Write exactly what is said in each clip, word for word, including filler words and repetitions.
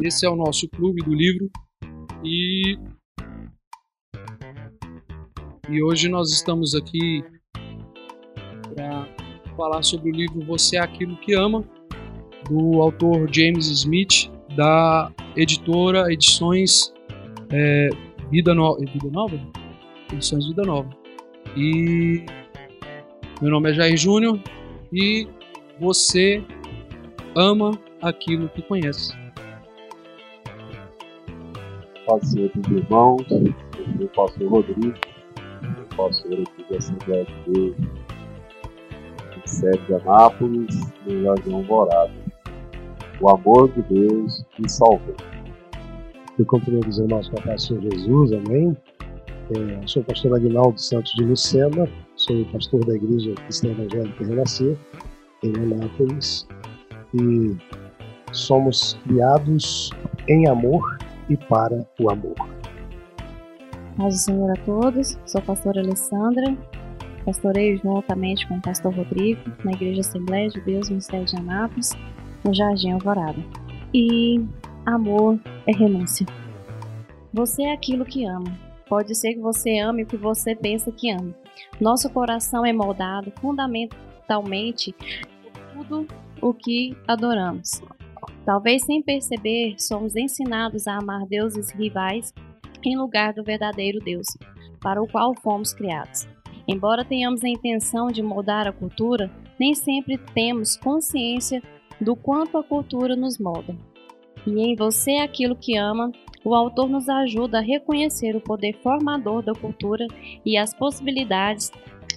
Esse é o nosso clube do livro e, e hoje nós estamos aqui para falar sobre o livro Você é Aquilo que Ama, do autor James Smith, da editora Edições é, Vida, no... Vida Nova? Edições Vida Nova. E meu nome é Jair Júnior e você ama aquilo que conhece. Pastor dos irmãos, o pastor Rodrigo, o pastor da Assembleia de Deus do Ministério de Anápolis, no Jardim Alvorada. O amor de Deus me salvou. Eu cumprimento os irmãos com a paz do Senhor Jesus, amém? Eu sou o pastor Aguinaldo Santos de Lucena, sou pastor da Igreja Cristã Evangélica de Renascir, em Anápolis, e somos criados em amor e para o amor. Paz do Senhor a todos, sou a pastora Alessandra, pastoreio juntamente com o pastor Rodrigo, na Igreja Assembleia de Deus do Ministério de Anápolis, no Jardim Alvorada. E amor é renúncia. Você é aquilo que ama. Pode ser que você ame o que você pensa que ama. Nosso coração é moldado fundamentalmente por tudo o que adoramos. Talvez sem perceber, somos ensinados a amar deuses rivais em lugar do verdadeiro Deus, para o qual fomos criados. Embora tenhamos a intenção de moldar a cultura, nem sempre temos consciência do quanto a cultura nos molda. E em Você é Aquilo que Ama, o autor nos ajuda a reconhecer o poder formador da cultura e as possibilidades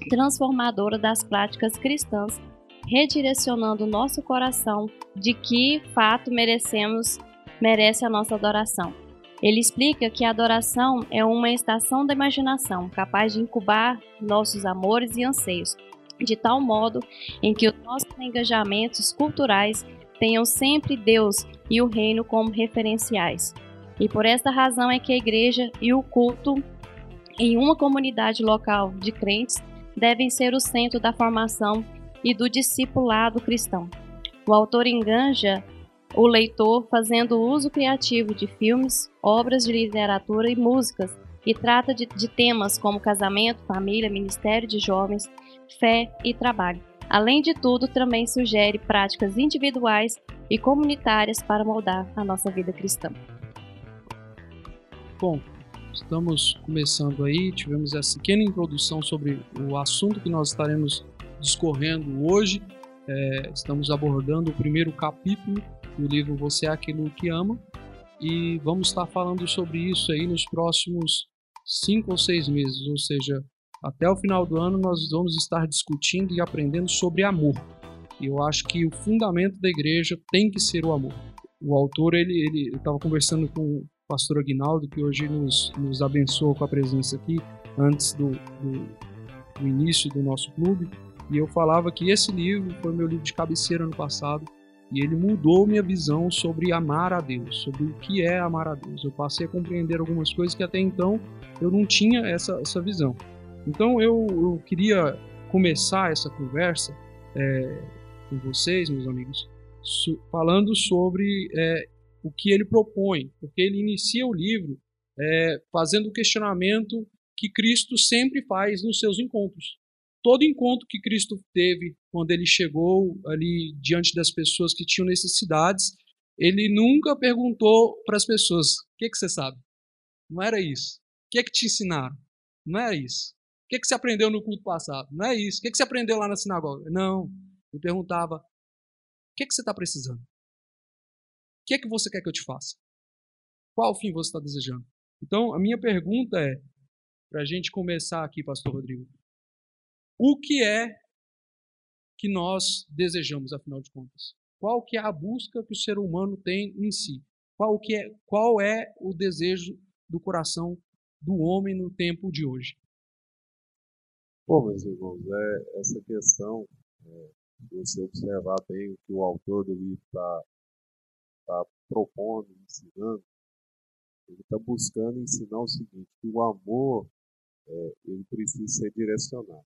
transformadoras das práticas cristãs, redirecionando nosso coração de que fato merecemos, merece a nossa adoração. Ele explica que a adoração é uma estação da imaginação, capaz de incubar nossos amores e anseios, de tal modo em que os nossos engajamentos culturais tenham sempre Deus e o reino como referenciais. E por esta razão é que a igreja e o culto em uma comunidade local de crentes devem ser o centro da formação e do discipulado cristão. O autor engaja o leitor fazendo uso criativo de filmes, obras de literatura e músicas, e trata de, de temas como casamento, família, ministério de jovens, fé e trabalho. Além de tudo, também sugere práticas individuais e comunitárias para moldar a nossa vida cristã. Bom, estamos começando aí, tivemos essa pequena introdução sobre o assunto que nós estaremos discorrendo hoje. É, estamos abordando o primeiro capítulo do livro Você é Aquilo que Ama e vamos estar falando sobre isso aí nos próximos cinco ou seis meses, ou seja, até o final do ano nós vamos estar discutindo e aprendendo sobre amor. E eu acho que o fundamento da igreja tem que ser o amor. O autor, ele ele estava conversando com o pastor Aguinaldo, que hoje nos, nos abençoou com a presença aqui, antes do, do, do início do nosso clube. E eu falava que esse livro foi meu livro de cabeceira ano passado, e ele mudou minha visão sobre amar a Deus, sobre o que é amar a Deus. Eu passei a compreender algumas coisas que até então eu não tinha essa, essa visão. Então eu, eu queria começar essa conversa é, com vocês, meus amigos, so, falando sobre é, o que ele propõe, porque ele inicia o livro é, fazendo o questionamento que Cristo sempre faz nos seus encontros. Todo encontro que Cristo teve quando ele chegou ali diante das pessoas que tinham necessidades, ele nunca perguntou para as pessoas, o que, que você sabe? Não era isso. O que é que te ensinaram? Não era isso. O que, que você aprendeu no culto passado? Não é isso. O que, que você aprendeu lá na sinagoga? Não. Eu perguntava, o que, que você está precisando? O que, que você quer que eu te faça? Qual fim você está desejando? Então, a minha pergunta é, para a gente começar aqui, pastor Rodrigo, o que é que nós desejamos, afinal de contas? Qual que é a busca que o ser humano tem em si? Qual, que é, qual é o desejo do coração do homem no tempo de hoje? Bom, meus irmãos, é, essa questão, é, se você observar bem o que o autor do livro está tá propondo, ensinando, ele está buscando ensinar o seguinte, que o amor é, ele precisa ser direcionado.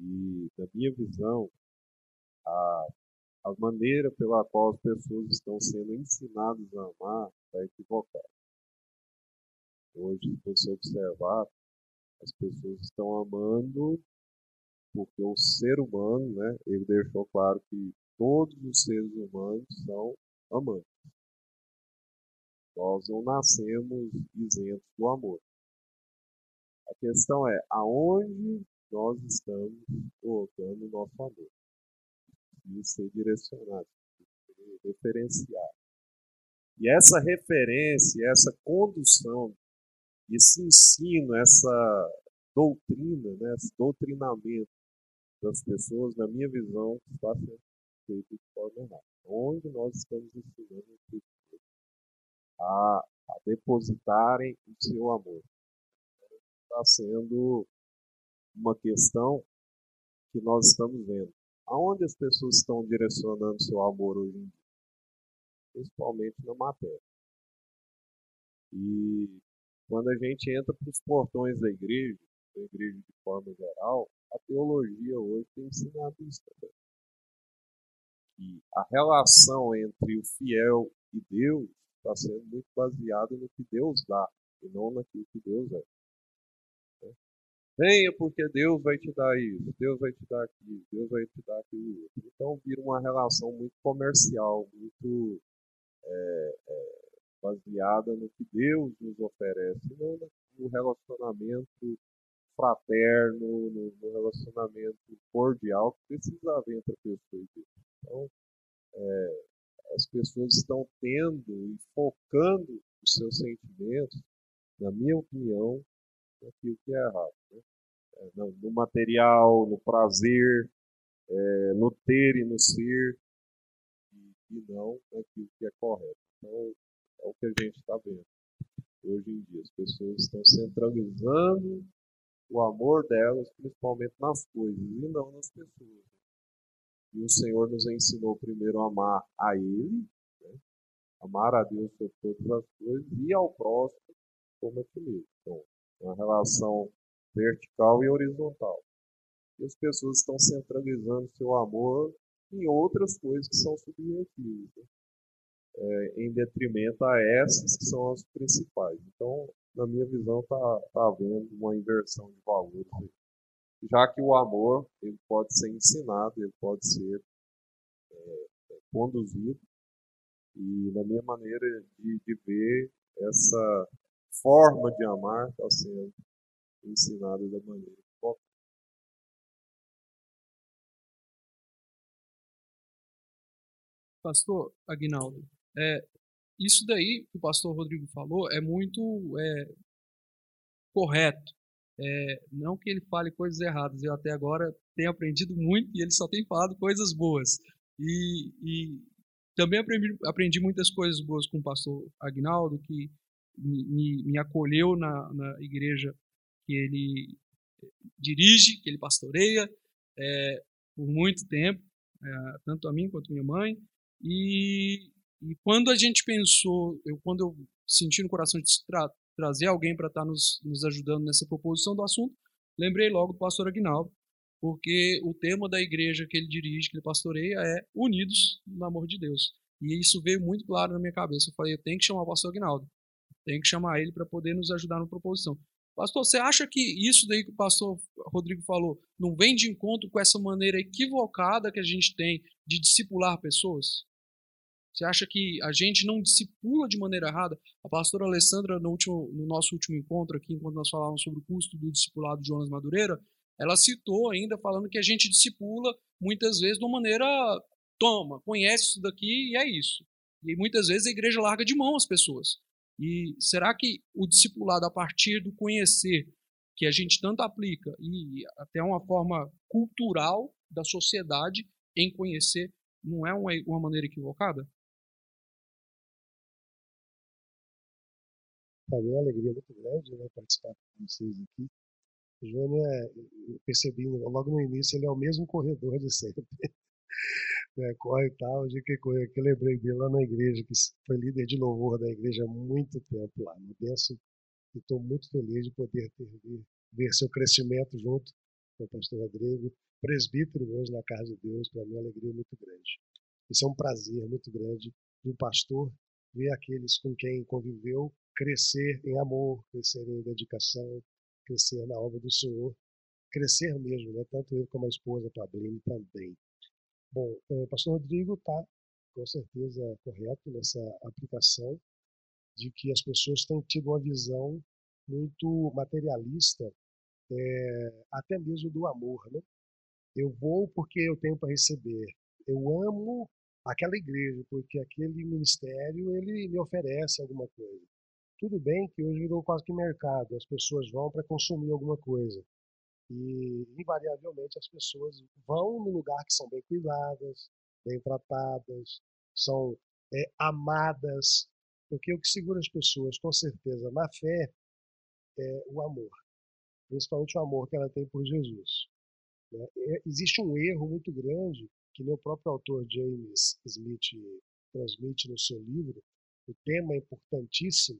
E, na minha visão, a A maneira pela qual as pessoas estão sendo ensinadas a amar está equivocada. Hoje, se você observar, as pessoas estão amando porque o ser humano, né, ele deixou claro que todos os seres humanos são amantes. Nós não nascemos isentos do amor. A questão é aonde nós estamos colocando o nosso amor. E ser direcionado, referenciado. E essa referência, essa condução, esse ensino, essa doutrina, né, esse doutrinamento das pessoas, na minha visão, está sendo feito de forma errada. Onde nós estamos ensinando as pessoas a, a depositarem o seu amor. Está sendo uma questão que nós estamos vendo. Aonde as pessoas estão direcionando seu amor hoje em dia? Principalmente na matéria. E quando a gente entra para os portões da igreja, da igreja de forma geral, a teologia hoje tem ensinado isso também. E a relação entre o fiel e Deus está sendo muito baseada no que Deus dá, e não naquilo que Deus é. Venha porque Deus vai te dar isso, Deus vai te dar aquilo, Deus vai te dar aquilo outro. Então vira uma relação muito comercial, muito é, é, baseada no que Deus nos oferece, não no relacionamento fraterno, no, no relacionamento cordial que precisa haver entre a pessoa e Deus. Então é, as pessoas estão tendo e focando os seus sentimentos, na minha opinião, naquilo que é errado. No material, no prazer, é, no ter e no ser, e, e não naquilo que é correto. Então, é o que a gente está vendo hoje em dia. As pessoas estão centralizando o amor delas, principalmente nas coisas, e não nas pessoas. E o Senhor nos ensinou primeiro a amar a Ele, né? Amar a Deus sobre todas as coisas, e ao próximo como a ti mesmo. Então, uma relação vertical e horizontal. E as pessoas estão centralizando seu amor em outras coisas que são subjetivas, né? É, em detrimento a essas que são as principais. Então, na minha visão, está tá havendo uma inversão de valores, já que o amor ele pode ser ensinado, ele pode ser é, conduzido. E na minha maneira de, de ver, essa forma de amar está sendo ensinado da maneira correta. Pastor Aguinaldo, é, isso daí que o pastor Rodrigo falou é muito é, correto. É, não que ele fale coisas erradas, eu até agora tenho aprendido muito e ele só tem falado coisas boas. E, e também aprendi, aprendi muitas coisas boas com o pastor Aguinaldo, que me, me, me acolheu na, na igreja que ele dirige, que ele pastoreia é, por muito tempo, é, tanto a mim quanto a minha mãe. E, e quando a gente pensou, eu, quando eu senti no coração de tra- trazer alguém para estar tá nos, nos ajudando nessa proposição do assunto, lembrei logo do pastor Aguinaldo, porque o tema da igreja que ele dirige, que ele pastoreia, é Unidos no Amor de Deus. E isso veio muito claro na minha cabeça. Eu falei, eu tenho que chamar o pastor Aguinaldo, tenho que chamar ele para poder nos ajudar na proposição. Pastor, você acha que isso daí que o pastor Rodrigo falou não vem de encontro com essa maneira equivocada que a gente tem de discipular pessoas? Você acha que a gente não discipula de maneira errada? A pastora Alessandra, no, último, no nosso último encontro aqui, enquanto nós falávamos sobre o custo do discipulado de Jonas Madureira, ela citou ainda falando que a gente discipula muitas vezes de uma maneira, toma, conhece isso daqui e é isso. E muitas vezes a igreja larga de mão as pessoas. E será que o discipulado, a partir do conhecer, que a gente tanto aplica, e até uma forma cultural da sociedade em conhecer, não é uma, uma maneira equivocada? Para mim é uma alegria muito grande, né, participar com vocês aqui. O Júnior, eu percebi logo no início, ele é o mesmo corredor de sempre. Corre e tal, o dia que correu, que eu lembrei dele lá na igreja, que foi líder de louvor da igreja há muito tempo lá. Eu penso e estou muito feliz de poder ter, de ver seu crescimento junto com o pastor Rodrigo, presbítero hoje na casa de Deus, para mim é uma alegria muito grande. Isso é um prazer muito grande de um pastor ver aqueles com quem conviveu crescer em amor, crescer em dedicação, crescer na obra do Senhor, crescer mesmo, né? Tanto ele como a esposa, Pablini, também. Bom, o pastor Rodrigo está com certeza correto nessa aplicação de que as pessoas têm tido uma visão muito materialista, é, até mesmo do amor, né? Eu vou porque eu tenho para receber. Eu amo aquela igreja porque aquele ministério ele me oferece alguma coisa. Tudo bem que hoje virou quase que mercado. As pessoas vão para consumir alguma coisa. E, invariavelmente, as pessoas vão no lugar que são bem cuidadas, bem tratadas, são é, amadas. Porque o que segura as pessoas, com certeza, na fé, é o amor. Principalmente o amor que ela tem por Jesus. Né? É, existe um erro muito grande que meu próprio autor, James Smith, transmite no seu livro. O tema é importantíssimo.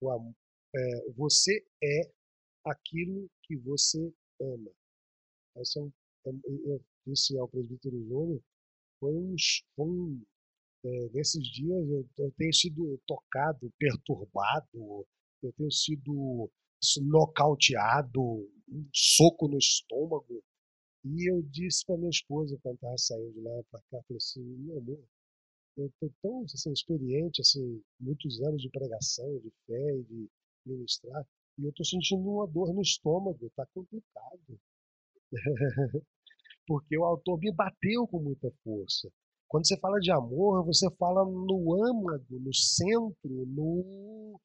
O amor, é, você é aquilo que você ama. Esse é um, eu disse ao presbítero Júnior, foi um, um é, nesses dias eu, eu tenho sido tocado, perturbado, eu tenho sido nocauteado, um soco no estômago. E eu disse para minha esposa, quando estava saindo de lá para cá, falei assim, meu amor, eu estou tão assim, experiente, assim, muitos anos de pregação, de fé e de ministrar, e eu estou sentindo uma dor no estômago, está complicado. Porque o autor me bateu com muita força. Quando você fala de amor, você fala no âmago, no centro, no,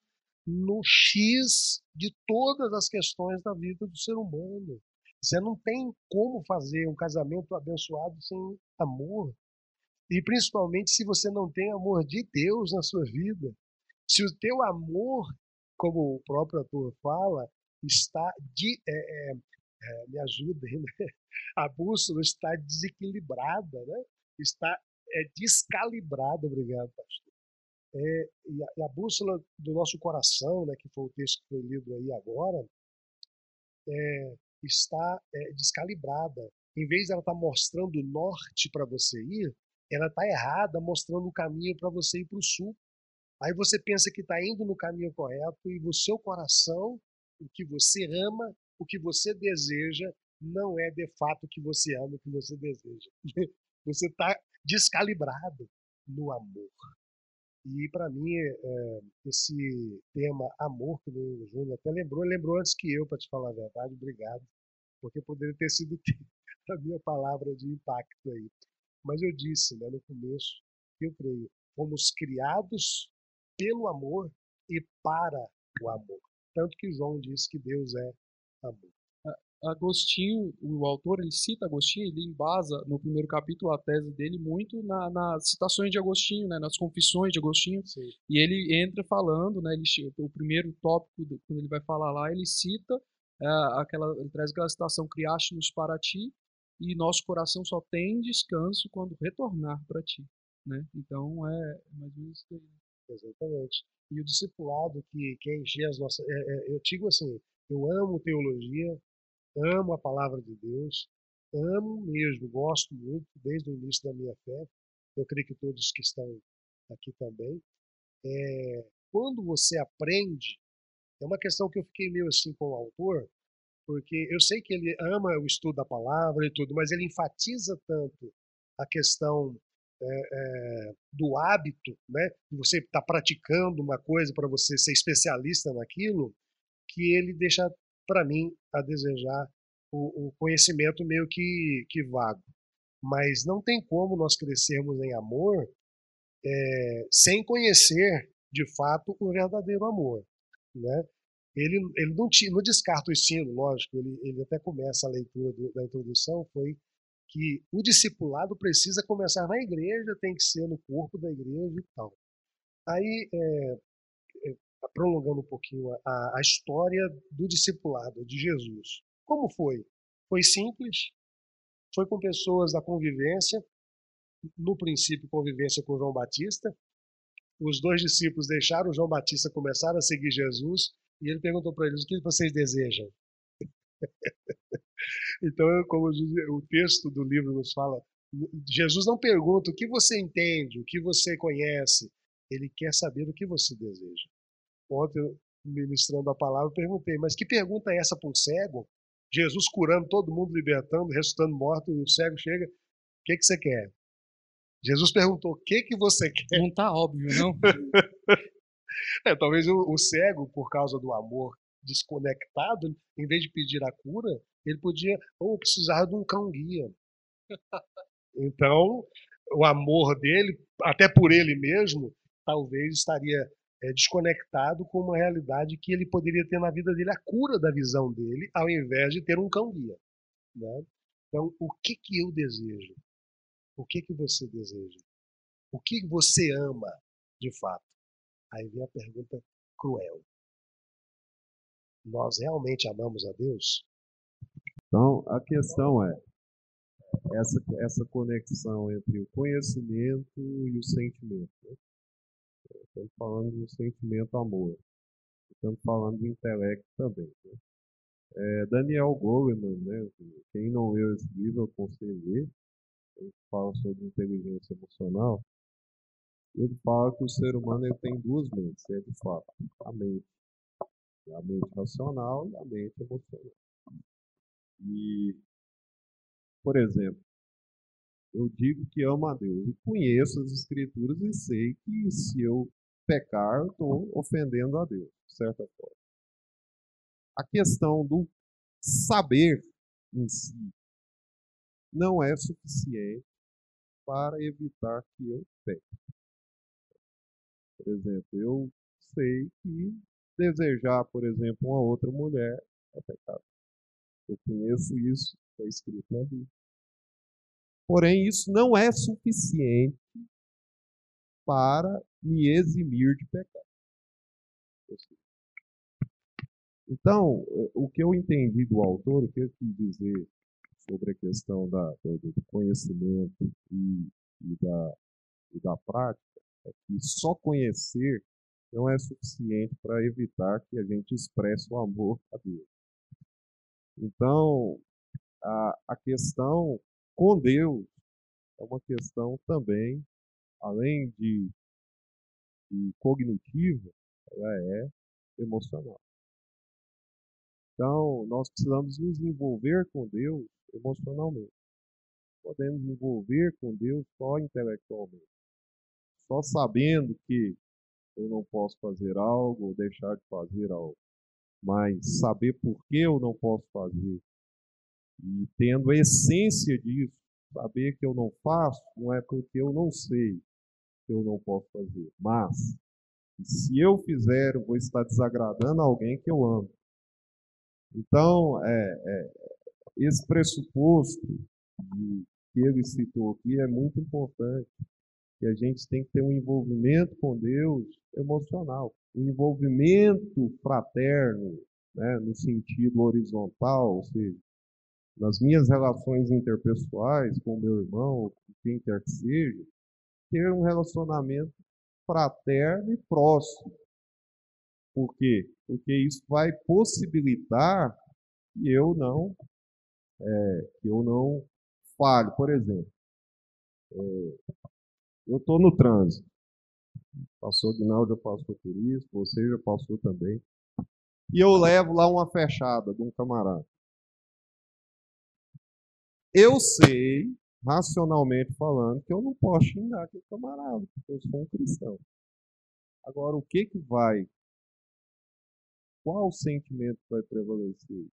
no X de todas as questões da vida do ser humano. Você não tem como fazer um casamento abençoado sem amor. E principalmente se você não tem amor de Deus na sua vida. Se o teu amor, como o próprio autor fala, está de, é, é, me ajudem, né? A bússola está desequilibrada, né? Está é, descalibrada, obrigado, pastor. É, e, a, e a bússola do nosso coração, né, que foi o texto que foi lido aí agora, é, está é, descalibrada. Em vez de ela estar mostrando o norte para você ir, ela está errada, mostrando o caminho para você ir para o sul. Aí você pensa que está indo no caminho correto e o seu coração, o que você ama, o que você deseja, não é de fato o que você ama, o que você deseja. Você está descalibrado no amor. E para mim, é, esse tema amor, que o Júnior até lembrou, lembrou antes que eu, para te falar a verdade, obrigado, porque poderia ter sido a minha palavra de impacto aí. Mas eu disse, né, no começo, eu creio, fomos criados pelo amor e para o amor. Tanto que João diz que Deus é amor. Agostinho, o autor, ele cita Agostinho, ele embasa no primeiro capítulo a tese dele muito na, nas citações de Agostinho, né, nas confissões de Agostinho. Sim. E ele entra falando, né, ele, o primeiro tópico, quando ele vai falar lá, ele cita, uh, aquela, ele traz aquela citação, criaste-nos para ti, e nosso coração só tem descanso quando retornar para ti. Né? Então, é mais ou menos isso daí. Exatamente. E o discipulado que quer encher as nossas... É, é, eu digo assim, eu amo teologia, amo a palavra de Deus, amo mesmo, gosto muito, desde o início da minha fé. Eu creio que todos que estão aqui também. É, quando você aprende, é uma questão que eu fiquei meio assim com o autor, porque eu sei que ele ama o estudo da palavra e tudo, mas ele enfatiza tanto a questão é, é, do hábito, né? De você estar tá praticando uma coisa para você ser especialista naquilo, que ele deixa, para mim, a desejar o, o conhecimento meio que, que vago. Mas não tem como nós crescermos em amor é, sem conhecer, de fato, o verdadeiro amor, né? Ele, ele não, não descarta o ensino, lógico, ele, ele até começa a leitura do, da introdução, foi que o discipulado precisa começar na igreja, tem que ser no corpo da igreja e tal. Aí, é, é, prolongando um pouquinho a, a história do discipulado de Jesus. Como foi? Foi simples, foi com pessoas da convivência, no princípio convivência com João Batista. Os dois discípulos deixaram João Batista, começaram a seguir Jesus, e ele perguntou para eles, o que vocês desejam? Então, como o texto do livro nos fala, Jesus não pergunta o que você entende, o que você conhece. Ele quer saber o que você deseja. Ontem, ministrando a palavra, eu perguntei, mas que pergunta é essa para um cego? Jesus curando todo mundo, libertando, ressuscitando morto, e o cego chega, o que, que você quer? Jesus perguntou, o que, que você quer? Não está óbvio, não? É, talvez o, o cego, por causa do amor desconectado, em vez de pedir a cura, ele podia ou precisar de um cão-guia. Então, o amor dele, até por ele mesmo, talvez estaria é, desconectado com uma realidade que ele poderia ter na vida dele, a cura da visão dele, ao invés de ter um cão-guia. Né? Então, o que, que eu desejo? O que, que você deseja? O que você ama, de fato? Aí vem a pergunta cruel. Nós realmente amamos a Deus? Então, a questão é essa, essa conexão entre o conhecimento e o sentimento. Estamos falando do sentimento amor. Estamos falando do intelecto também. Né? É, Daniel Goleman, né? Quem não leu esse livro, eu aconselho ler. Ele fala sobre inteligência emocional. Ele fala que o ser humano ele tem duas mentes, ele fala, a mente. A mente racional e a mente emocional. E, por exemplo, eu digo que amo a Deus e conheço as Escrituras e sei que se eu pecar, eu estou ofendendo a Deus, de certa forma. A questão do saber em si não é suficiente para evitar que eu peque. Por exemplo, eu sei que desejar, por exemplo, uma outra mulher é pecado. Eu conheço isso, está escrito na Bíblia. Porém, isso não é suficiente para me eximir de pecado. Então, o que eu entendi do autor, o que ele quis dizer sobre a questão da, do, do conhecimento e, e, da, e da prática, é que só conhecer não é suficiente para evitar que a gente expresse o amor a Deus. Então, a, a questão com Deus é uma questão também, além de, de cognitiva, ela é emocional. Então, nós precisamos nos envolver com Deus emocionalmente. Podemos envolver com Deus só intelectualmente. Só sabendo que eu não posso fazer algo ou deixar de fazer algo. Mas saber por que eu não posso fazer. E tendo a essência disso, saber que eu não faço, não é porque eu não sei que eu não posso fazer. Mas, se eu fizer, eu vou estar desagradando alguém que eu amo. Então, é, é, esse pressuposto de, que ele citou aqui é muito importante. Que a gente tem que ter um envolvimento com Deus emocional, um envolvimento fraterno, né, no sentido horizontal, ou seja, nas minhas relações interpessoais com meu irmão, com quem quer que seja, ter um relacionamento fraterno e próximo. Por quê? Porque isso vai possibilitar que eu não, é, que eu não falhe. Por exemplo, é, eu estou no trânsito. Pastor Aguinaldo já passou por isso, você já passou também. E eu levo lá uma fechada de um camarada. Eu sei, racionalmente falando, que eu não posso xingar aquele camarada, porque eu sou um cristão. Agora, o que que vai? Qual o sentimento que vai prevalecer?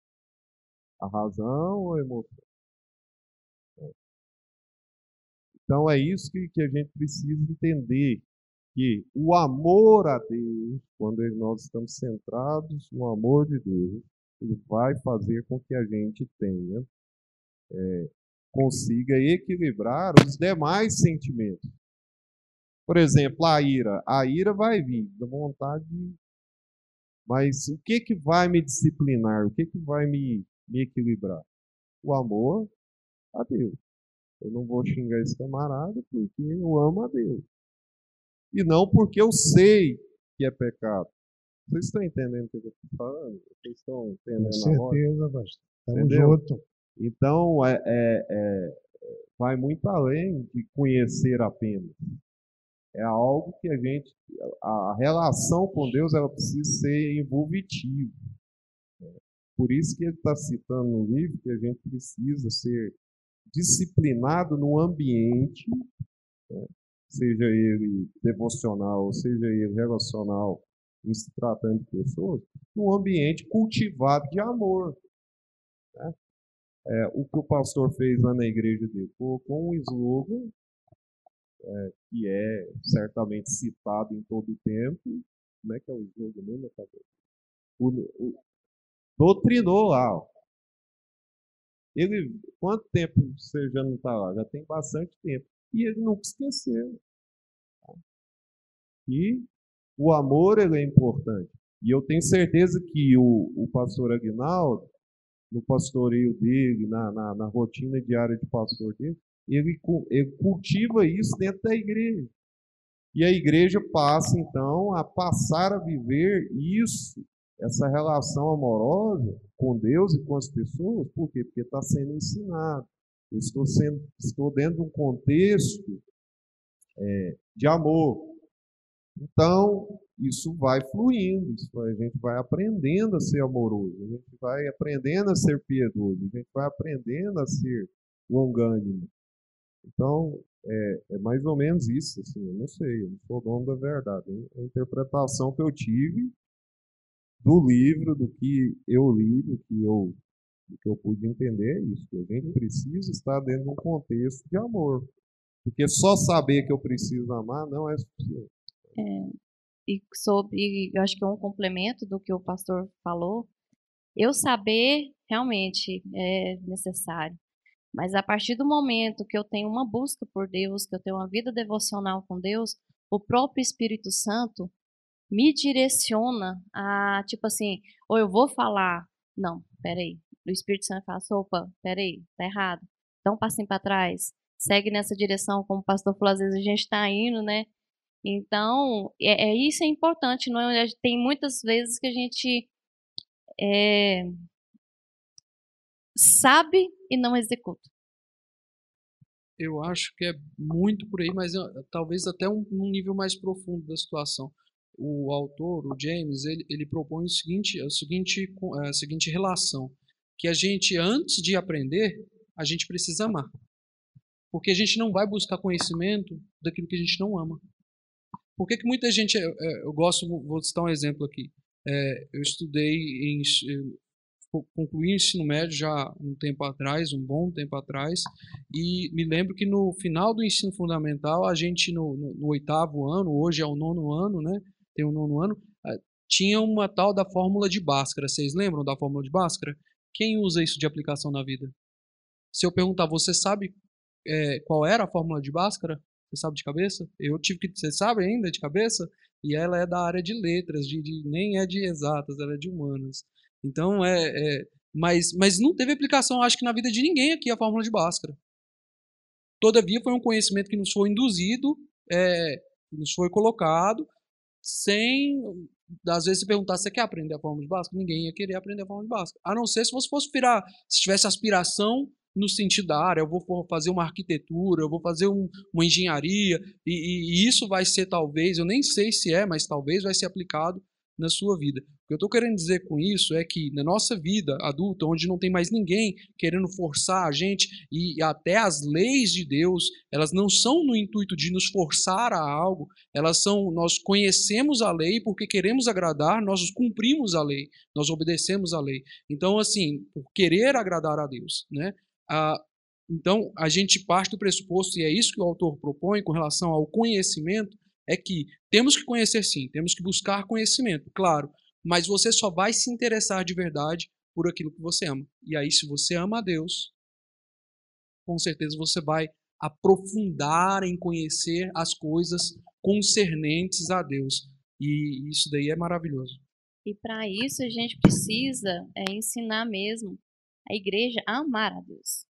A razão ou a emoção? Então, é isso que, que a gente precisa entender, que o amor a Deus, quando nós estamos centrados no amor de Deus, ele vai fazer com que a gente tenha, é, consiga equilibrar os demais sentimentos. Por exemplo, a ira. A ira vai vir, da vontade de ir. Mas o que, que vai me disciplinar? O que, que vai me, me equilibrar? O amor a Deus. Eu não vou xingar esse camarada porque eu amo a Deus. E não porque eu sei que é pecado. Vocês estão entendendo o que eu estou falando? Vocês estão entendendo a roda? Com certeza, pastor. Estamos juntos. Então, é, é, é, vai muito além de conhecer apenas. É algo que a gente, a relação com Deus, ela precisa ser envolvitiva. Por isso que ele está citando no livro que a gente precisa ser disciplinado no ambiente, né? Seja ele devocional, seja ele relacional, em se tratando de pessoas, num ambiente cultivado de amor. Né? É, o que o pastor fez lá na igreja dele, colocou um slogan, é, que é certamente citado em todo o tempo. Como é que é o slogan mesmo? O, o, doutrinou lá. Ó. Ele, quanto tempo você já não está lá? Já tem bastante tempo. E ele nunca esqueceu. Tá? E o amor, ele é importante. E eu tenho certeza que o, o pastor Aguinaldo, no pastoreio dele, na, na, na rotina diária de pastor dele, ele, ele cultiva isso dentro da igreja. E a igreja passa, então, a passar a viver isso, essa relação amorosa com Deus e com as pessoas. Por quê? Porque está sendo ensinado. Eu estou, sendo, estou dentro de um contexto é, de amor. Então, isso vai fluindo, isso, a gente vai aprendendo a ser amoroso, a gente vai aprendendo a ser piedoso, a gente vai aprendendo a ser longânimo. Então, é, é mais ou menos isso, assim, eu não sei, eu não sou dono da verdade. Hein? A interpretação que eu tive do livro, do que eu li, do que eu, do que eu pude entender, é isso, que a gente precisa estar dentro de um contexto de amor. Porque só saber que eu preciso amar não é suficiente. É, e sobre, eu acho que é um complemento do que o pastor falou, eu saber realmente é necessário, mas a partir do momento que eu tenho uma busca por Deus, que eu tenho uma vida devocional com Deus, o próprio Espírito Santo me direciona a, tipo assim, ou eu vou falar, não, peraí, o Espírito Santo fala, opa, peraí, tá errado, dá um passinho para trás, segue nessa direção, como o pastor falou, às vezes a gente tá indo, né? Então, é, é, isso é importante, não é? Tem muitas vezes que a gente é, sabe e não executa. Eu acho que é muito por aí, mas talvez até um, um nível mais profundo da situação. O autor, o James, ele, ele propõe o seguinte, o seguinte, a seguinte relação, que a gente, antes de aprender, a gente precisa amar. Porque a gente não vai buscar conhecimento daquilo que a gente não ama. Por que que muita gente, eu, eu gosto, vou citar um exemplo aqui, é, eu estudei, em, eu concluí o ensino médio já um tempo atrás, um bom tempo atrás, e me lembro que no final do ensino fundamental, a gente no, no, no oitavo ano, hoje é o nono ano, né? Tem o nono ano, tinha uma tal da fórmula de Bhaskara, vocês lembram da fórmula de Bhaskara? Quem usa isso de aplicação na vida? Se eu perguntar, você sabe é, qual era a fórmula de Bhaskara? Você sabe de cabeça? Eu tive que... Você sabe ainda de cabeça? E ela é da área de letras, de, de, nem é de exatas, ela é de humanas. Então, é... é mas, mas não teve aplicação, acho que na vida de ninguém aqui, a fórmula de Bhaskara. Todavia, foi um conhecimento que nos foi induzido, é, nos foi colocado, sem... Às vezes, se perguntar, você quer aprender a fórmula de Bhaskara? Ninguém ia querer aprender a fórmula de Bhaskara. A não ser se você fosse virar, se tivesse aspiração... no sentido da área, eu vou fazer uma arquitetura, eu vou fazer um, uma engenharia, e, e isso vai ser talvez, eu nem sei se é, mas talvez vai ser aplicado na sua vida. O que eu estou querendo dizer com isso é que na nossa vida adulta, onde não tem mais ninguém querendo forçar a gente, e até as leis de Deus, elas não são no intuito de nos forçar a algo, elas são, nós conhecemos a lei porque queremos agradar, nós cumprimos a lei, nós obedecemos a lei. Então, assim, por querer agradar a Deus, né? Ah, então, a gente parte do pressuposto, e é isso que o autor propõe com relação ao conhecimento, é que temos que conhecer sim, temos que buscar conhecimento, claro, mas você só vai se interessar de verdade por aquilo que você ama. E aí, se você ama a Deus, com certeza você vai aprofundar em conhecer as coisas concernentes a Deus. E isso daí é maravilhoso. E para isso a gente precisa é, ensinar mesmo a igreja a amar a Deus.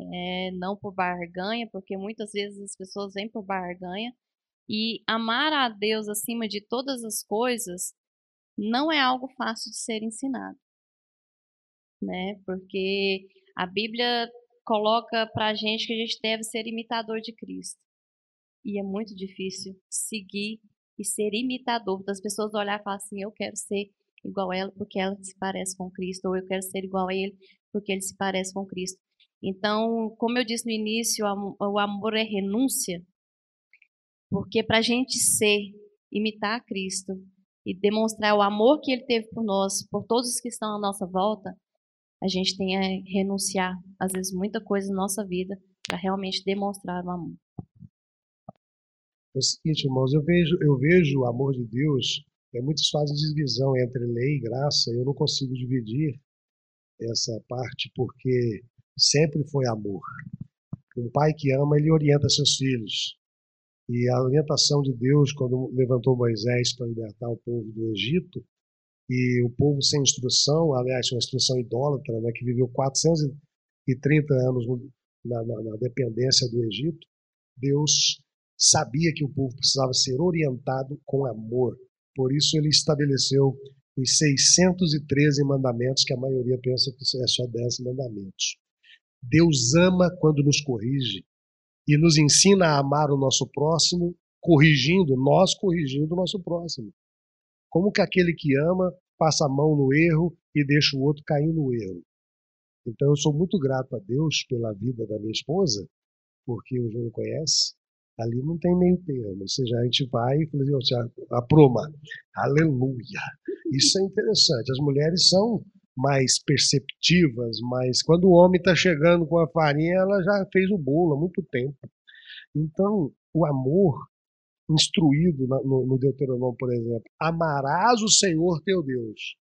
É, não por barganha, porque muitas vezes as pessoas vêm por barganha. E amar a Deus acima de todas as coisas não é algo fácil de ser ensinado. Né? Porque a Bíblia coloca para a gente que a gente deve ser imitador de Cristo. E é muito difícil seguir e ser imitador. Das pessoas olharem e falar assim, eu quero ser igual a ela porque ela se parece com Cristo, ou eu quero ser igual a ele porque ele se parece com Cristo. Então, como eu disse no início, o amor é renúncia, porque para a gente ser, imitar Cristo e demonstrar o amor que ele teve por nós, por todos os que estão à nossa volta, a gente tem a renunciar, às vezes, muita coisa na nossa vida para realmente demonstrar o amor. É o seguinte, irmãos, eu vejo, eu vejo o amor de Deus, é muitos fazem divisão entre lei e graça, eu não consigo dividir essa parte, porque sempre foi amor. Um pai que ama, ele orienta seus filhos. E a orientação de Deus, quando levantou Moisés para libertar o povo do Egito, e o povo sem instrução, aliás, uma instrução idólatra, né, que viveu quatrocentos e trinta anos na, na, na dependência do Egito, Deus sabia que o povo precisava ser orientado com amor. Por isso ele estabeleceu os seiscentos e treze mandamentos, que a maioria pensa que é só dez mandamentos. Deus ama quando nos corrige e nos ensina a amar o nosso próximo, corrigindo, nós corrigindo o nosso próximo. Como que aquele que ama passa a mão no erro e deixa o outro cair no erro? Então eu sou muito grato a Deus pela vida da minha esposa, porque o João conhece, ali não tem meio termo. Ou seja, a gente vai e fala, aproma, aleluia. Isso é interessante, as mulheres são mais perceptivas, mas quando o homem está chegando com a farinha, ela já fez o bolo há muito tempo. Então o amor instruído no Deuteronômio, por exemplo, amarás o Senhor teu Deus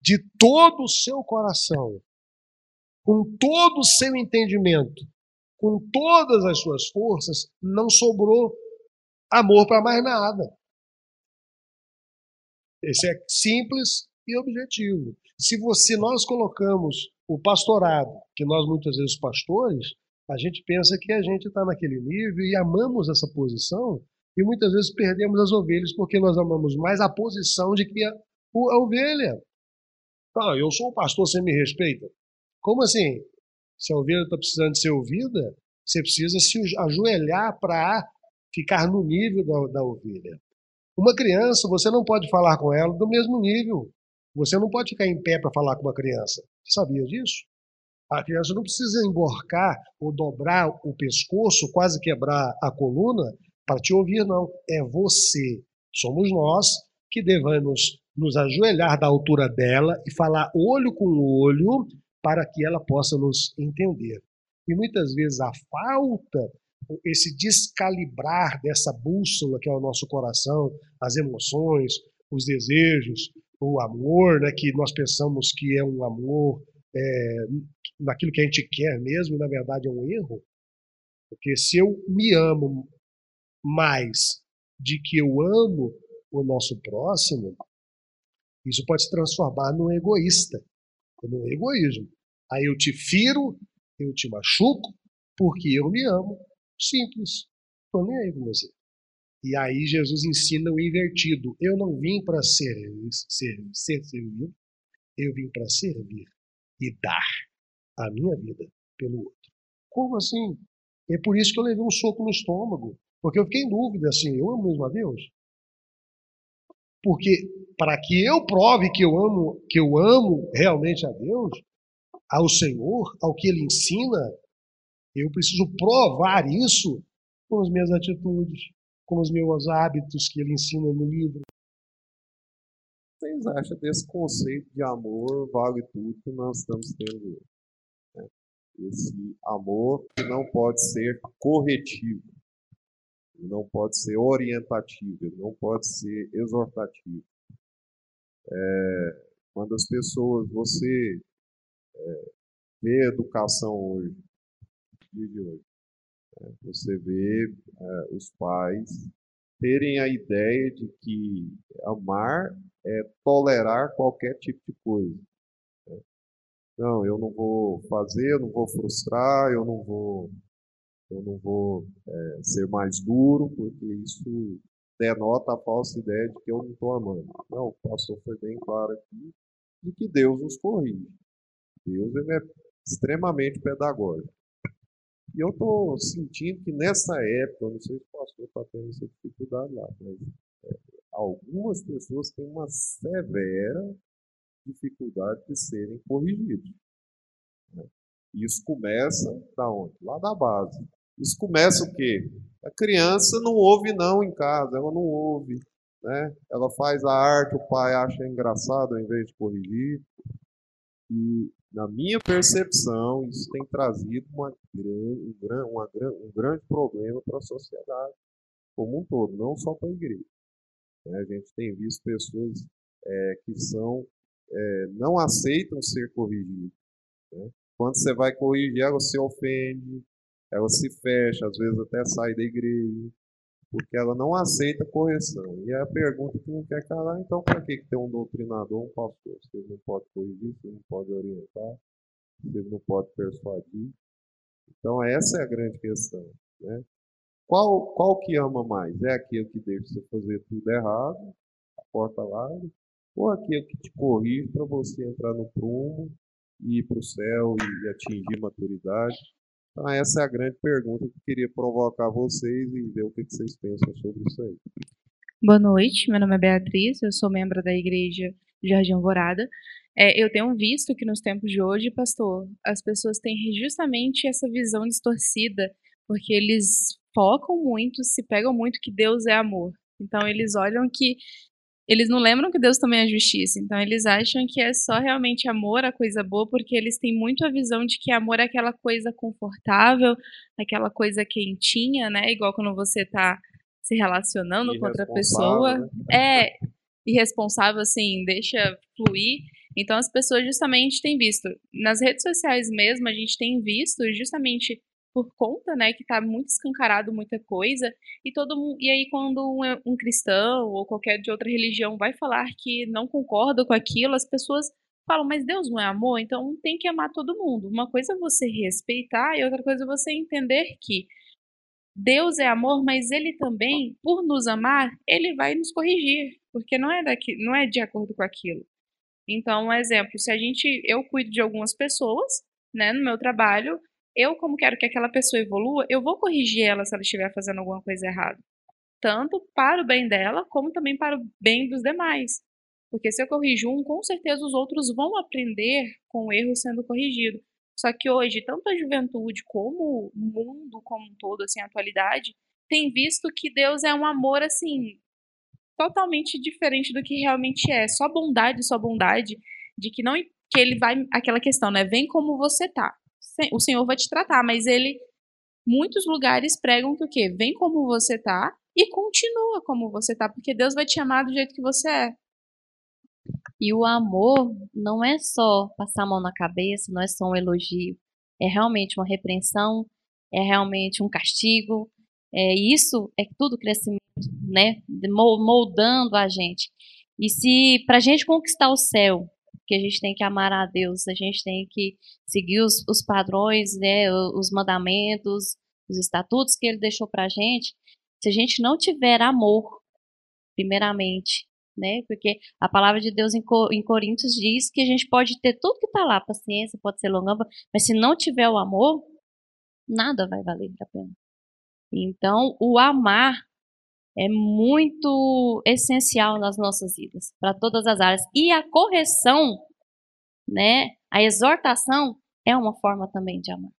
de todo o seu coração, com todo o seu entendimento, com todas as suas forças, não sobrou amor para mais nada. Esse é simples e objetivo. Se você, nós colocamos o pastorado, que nós muitas vezes pastores, a gente pensa que a gente está naquele nível e amamos essa posição, e muitas vezes perdemos as ovelhas porque nós amamos mais a posição de que a, a ovelha. Ah, eu sou o pastor, você me respeita. Como assim? Se a ovelha está precisando de ser ouvida, você precisa se ajoelhar para ficar no nível da, da ovelha. Uma criança, você não pode falar com ela do mesmo nível. Você não pode ficar em pé para falar com uma criança. Você sabia disso? A criança não precisa emborcar ou dobrar o pescoço, quase quebrar a coluna, para te ouvir, não. É você. Somos nós que devemos nos ajoelhar da altura dela e falar olho com olho para que ela possa nos entender. E muitas vezes a falta, esse descalibrar dessa bússola que é o nosso coração, as emoções, os desejos, o amor, né, que nós pensamos que é um amor... É, naquilo que a gente quer mesmo, na verdade é um erro, porque se eu me amo mais de que eu amo o nosso próximo, isso pode se transformar num egoísta, num egoísmo. Aí eu te firo, eu te machuco, porque eu me amo. Simples, estou nem aí com você. E aí Jesus ensina o invertido, eu não vim para ser, ser, ser servido, eu vim para servir e dar a minha vida pelo outro. Como assim? É por isso que eu levei um soco no estômago, porque eu fiquei em dúvida, assim, eu amo mesmo a Deus? Porque para que eu prove que eu amo, que eu amo realmente a Deus, ao Senhor, ao que Ele ensina, eu preciso provar isso com as minhas atitudes, com os meus hábitos que Ele ensina no livro. Vocês acham desse conceito de amor vale tudo que nós estamos tendo? Né? Esse amor que não pode ser corretivo, não pode ser orientativo, não pode ser exortativo. É, quando as pessoas, você é, vê a educação hoje, de hoje é, você vê é, os pais terem a ideia de que amar é tolerar qualquer tipo de coisa. Não, eu não vou fazer, eu não vou frustrar, eu não vou, eu não vou é, ser mais duro, porque isso denota a falsa ideia de que eu não estou amando. Não, o pastor foi bem claro aqui de que Deus nos corrige. Deus ele é extremamente pedagógico. E eu estou sentindo que nessa época, eu não sei se o pastor está tendo essa dificuldade lá, mas é, algumas pessoas têm uma severa dificuldade de serem corrigidos. Né? E isso começa da onde? Lá da base. Isso começa o quê? A criança não ouve não em casa, ela não ouve. Né? Ela faz a arte, o pai acha engraçado ao invés de corrigir. E, na minha percepção, isso tem trazido uma grande, uma, um grande problema para a sociedade como um todo, não só para a igreja. Né? A gente tem visto pessoas é, que são, é, não aceitam ser corrigidas. Né? Quando você vai corrigir, ela se ofende, ela se fecha, às vezes até sai da igreja, porque ela não aceita correção. E é a pergunta que não quer calar, então para que tem um doutrinador, um pastor? Você não pode corrigir, você não pode orientar, você não pode persuadir. Então essa é a grande questão. Né? Qual, qual que ama mais? É aquele que deixa você fazer tudo errado, a porta larga, ou aquele que te corrige para você entrar no prumo, e ir para o céu e atingir maturidade? Então, essa é a grande pergunta que eu queria provocar vocês e ver o que vocês pensam sobre isso aí. Boa noite, meu nome é Beatriz, eu sou membro da Igreja Jardim Alvorada. É, eu tenho visto que nos tempos de hoje, pastor, as pessoas têm justamente essa visão distorcida, porque eles focam muito, se pegam muito que Deus é amor. Então, eles olham que... Eles não lembram que Deus também é justiça, então eles acham que é só realmente amor, a coisa boa, porque eles têm muito a visão de que amor é aquela coisa confortável, aquela coisa quentinha, né? Igual quando você está se relacionando com outra pessoa. Né? É irresponsável, assim, deixa fluir. Então as pessoas justamente têm visto, nas redes sociais mesmo, a gente tem visto justamente... por conta, né, que está muito escancarado muita coisa, e todo mundo, e aí quando um, um cristão ou qualquer de outra religião vai falar que não concorda com aquilo, as pessoas falam, mas Deus não é amor, então tem que amar todo mundo. Uma coisa é você respeitar e outra coisa é você entender que Deus é amor, mas ele também, por nos amar, ele vai nos corrigir, porque não é, daqui, não é de acordo com aquilo. Então, um exemplo, se a gente, eu cuido de algumas pessoas, né, no meu trabalho, eu, como quero que aquela pessoa evolua, eu vou corrigir ela se ela estiver fazendo alguma coisa errada. Tanto para o bem dela, como também para o bem dos demais. Porque se eu corrijo um, com certeza os outros vão aprender com o erro sendo corrigido. Só que hoje, tanto a juventude como o mundo como um todo, assim, a atualidade, tem visto que Deus é um amor, assim, totalmente diferente do que realmente é. Só bondade, só bondade, de que não que ele vai, aquela questão, né? Vem como você tá. O Senhor vai te tratar, mas ele, muitos lugares pregam que o quê? Vem como você tá e continua como você tá, porque Deus vai te amar do jeito que você é. E o amor não é só passar a mão na cabeça, não é só um elogio, é realmente uma repreensão, é realmente um castigo, é, isso é tudo crescimento, né? Moldando a gente. E se pra gente conquistar o céu, que a gente tem que amar a Deus, a gente tem que seguir os, os padrões, né, os mandamentos, os estatutos que ele deixou pra gente, se a gente não tiver amor, primeiramente, né, porque a palavra de Deus em, Cor, em Coríntios diz que a gente pode ter tudo que tá lá, paciência, pode ser longânimo, mas se não tiver o amor, nada vai valer a pena. Então, o amar é muito essencial nas nossas vidas, para todas as áreas. E a correção, né, a exortação, é uma forma também de amar.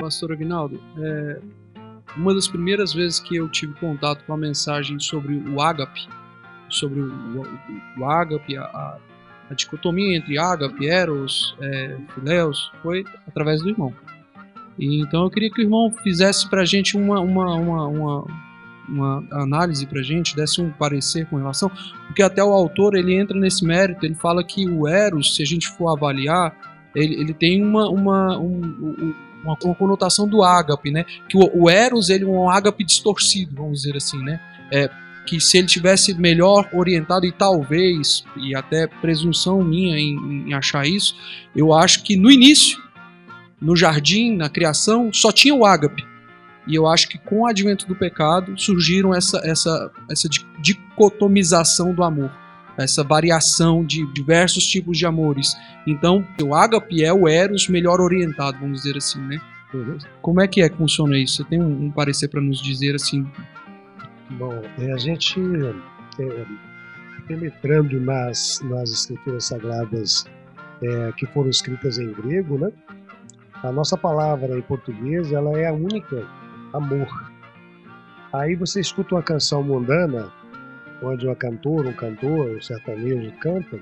Pastor Aguinaldo, é, uma das primeiras vezes que eu tive contato com a mensagem sobre o ágape, sobre o, o, o ágape, a, a, a dicotomia entre ágape, eros, é, filéus, foi através do irmão. E, então eu queria que o irmão fizesse pra gente uma, uma, uma, uma, uma análise pra gente, desse um parecer com relação, porque até o autor ele entra nesse mérito, ele fala que o eros, se a gente for avaliar, ele, ele tem uma, uma, um, um, uma, uma conotação do ágape, né? Que o, o eros ele é um ágape distorcido, vamos dizer assim, né? É, que se ele tivesse melhor orientado, e talvez, e até presunção minha em, em achar isso, eu acho que no início, no jardim, na criação, só tinha o ágape. E eu acho que com o advento do pecado surgiram essa, essa, essa dicotomização do amor, essa variação de diversos tipos de amores. Então, o ágape é o eros melhor orientado, vamos dizer assim, né? Como é que é que funciona isso? Você tem um, um parecer para nos dizer assim? Bom, a gente, é, penetrando nas, nas escrituras sagradas é, que foram escritas em grego, né? A nossa palavra em português, ela é a única, amor. Aí você escuta uma canção mundana, onde uma cantora, um cantor, um sertanejo canta,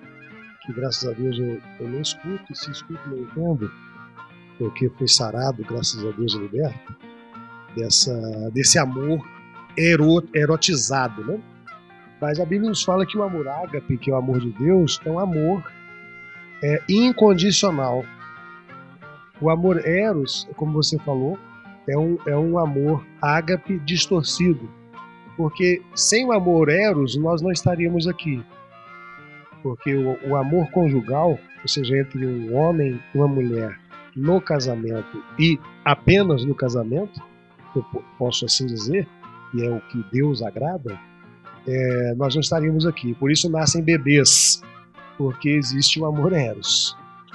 que graças a Deus eu, eu não escuto, e se escuto não entendo, porque fui sarado, graças a Deus, liberto, dessa, desse amor ero, erotizado, né? Mas a Bíblia nos fala que o amor ágape, que é o amor de Deus, é um amor é, incondicional. O amor eros, como você falou, é um, é um amor ágape distorcido, porque sem o amor eros nós não estaríamos aqui, porque o, o amor conjugal, ou seja, entre um homem e uma mulher, no casamento e apenas no casamento, eu posso assim dizer, e é o que Deus agrada, é, nós não estaríamos aqui. Por isso nascem bebês, porque existe o amor eros.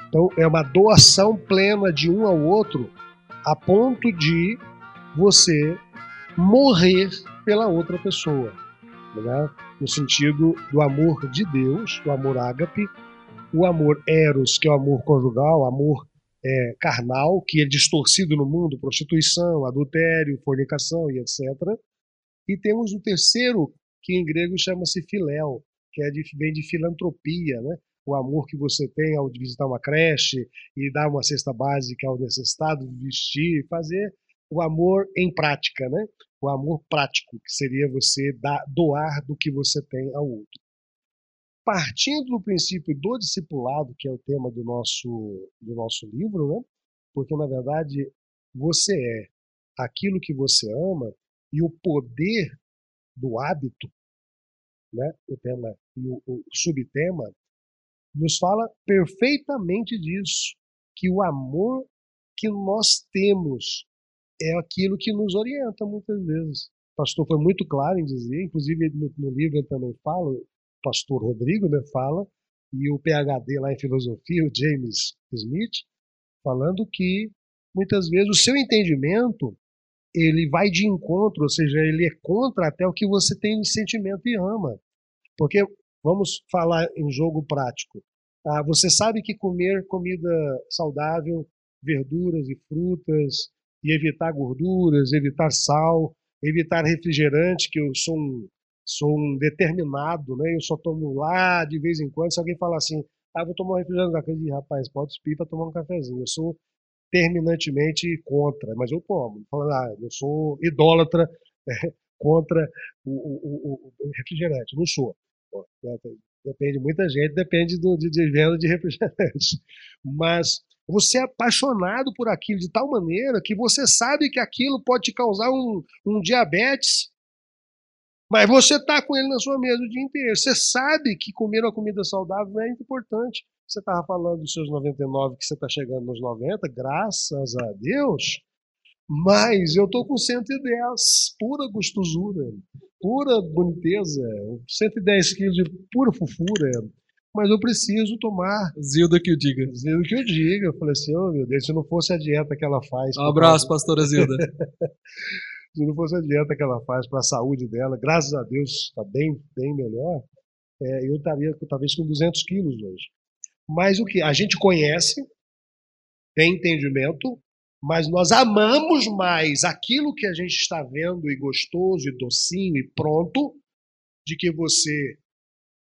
Então é uma doação plena de um ao outro, a ponto de você morrer pela outra pessoa, né? No sentido do amor de Deus, do amor ágape, o amor eros, que é o amor conjugal, amor É, carnal, que é distorcido no mundo, prostituição, adultério, fornicação e etcétera. E temos um terceiro, que em grego chama-se filéu, que é de, vem de filantropia, né? O amor que você tem ao visitar uma creche e dar uma cesta básica ao necessitado, vestir, fazer o amor em prática, né? O amor prático, que seria você dar, doar do que você tem ao outro. Partindo do princípio do discipulado, que é o tema do nosso, do nosso livro, né? Porque, na verdade, você é aquilo que você ama, e o poder do hábito, né? O tema e o, o subtema, nos fala perfeitamente disso, que o amor que nós temos é aquilo que nos orienta muitas vezes. O pastor foi muito claro em dizer, inclusive no, no livro ele também fala, pastor Rodrigo, né, fala, e o P H D lá em filosofia, o James Smith, falando que muitas vezes o seu entendimento ele vai de encontro, ou seja, ele é contra até o que você tem de sentimento e ama. Porque, vamos falar em jogo prático, tá? Você sabe que comer comida saudável, verduras e frutas, e evitar gorduras, evitar sal, evitar refrigerante, que eu sou um sou um determinado, né? Eu só tomo lá de vez em quando, se alguém falar assim, ah, vou tomar um refrigerante, eu digo, rapaz, pode espir para tomar um cafezinho, eu sou terminantemente contra, mas eu tomo, falando, ah, eu sou idólatra contra o, o, o, o refrigerante, não sou, depende de muita gente, depende do, de, de venda de refrigerante, mas você é apaixonado por aquilo de tal maneira que você sabe que aquilo pode te causar um, um diabetes, mas você está com ele na sua mesa o dia inteiro. Você sabe que comer uma comida saudável é importante. Você estava falando dos seus noventa e nove, que você está chegando nos noventa, graças a Deus. Mas eu estou com cento e dez, pura gostosura, pura boniteza, cento e dez quilos de pura fofura. Mas eu preciso tomar... Zilda que eu diga. Zilda que eu diga. Eu falei assim, oh, meu Deus, se não fosse a dieta que ela faz... Um abraço, porque... pastora Zilda. Se não fosse a dieta que ela faz para a saúde dela, graças a Deus está bem, bem melhor, é, eu estaria talvez com duzentos quilos hoje. Mas o que? A gente conhece, tem entendimento, mas nós amamos mais aquilo que a gente está vendo e gostoso e docinho e pronto, de que você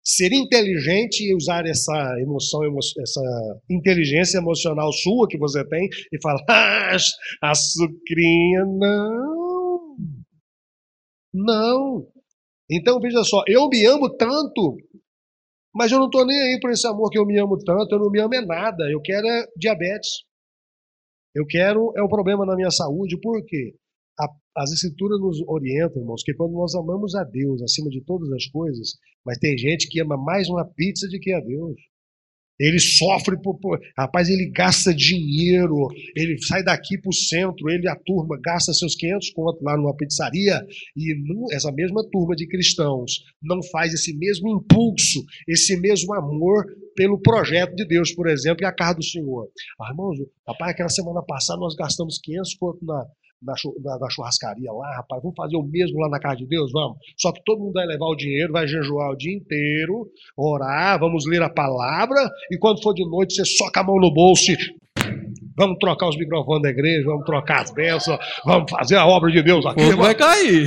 ser inteligente e usar essa emoção, essa inteligência emocional sua que você tem e falar, ah, açucrinha, não. Não. Então, veja só, eu me amo tanto, mas eu não estou nem aí para esse amor que eu me amo tanto, eu não me amo é nada, eu quero é diabetes. Eu quero é um problema na minha saúde, por quê? A, as escrituras nos orientam, irmãos, que quando nós amamos a Deus acima de todas as coisas, mas tem gente que ama mais uma pizza do que a Deus. Ele sofre, por, por, rapaz, ele gasta dinheiro, ele sai daqui para o centro, ele, a turma, gasta seus quinhentos contos lá numa pizzaria, e não, essa mesma turma de cristãos não faz esse mesmo impulso, esse mesmo amor pelo projeto de Deus, por exemplo, e a casa do Senhor. Ah, irmãos, rapaz, aquela semana passada nós gastamos quinhentos contos na... da churrascaria lá, rapaz, vamos fazer o mesmo lá na casa de Deus, vamos. Só que todo mundo vai levar o dinheiro, vai jejuar o dia inteiro, orar, vamos ler a palavra, e quando for de noite você soca a mão no bolso e vamos trocar os microfones da igreja, vamos trocar as bênçãos, vamos fazer a obra de Deus aqui. O fogo vai cair.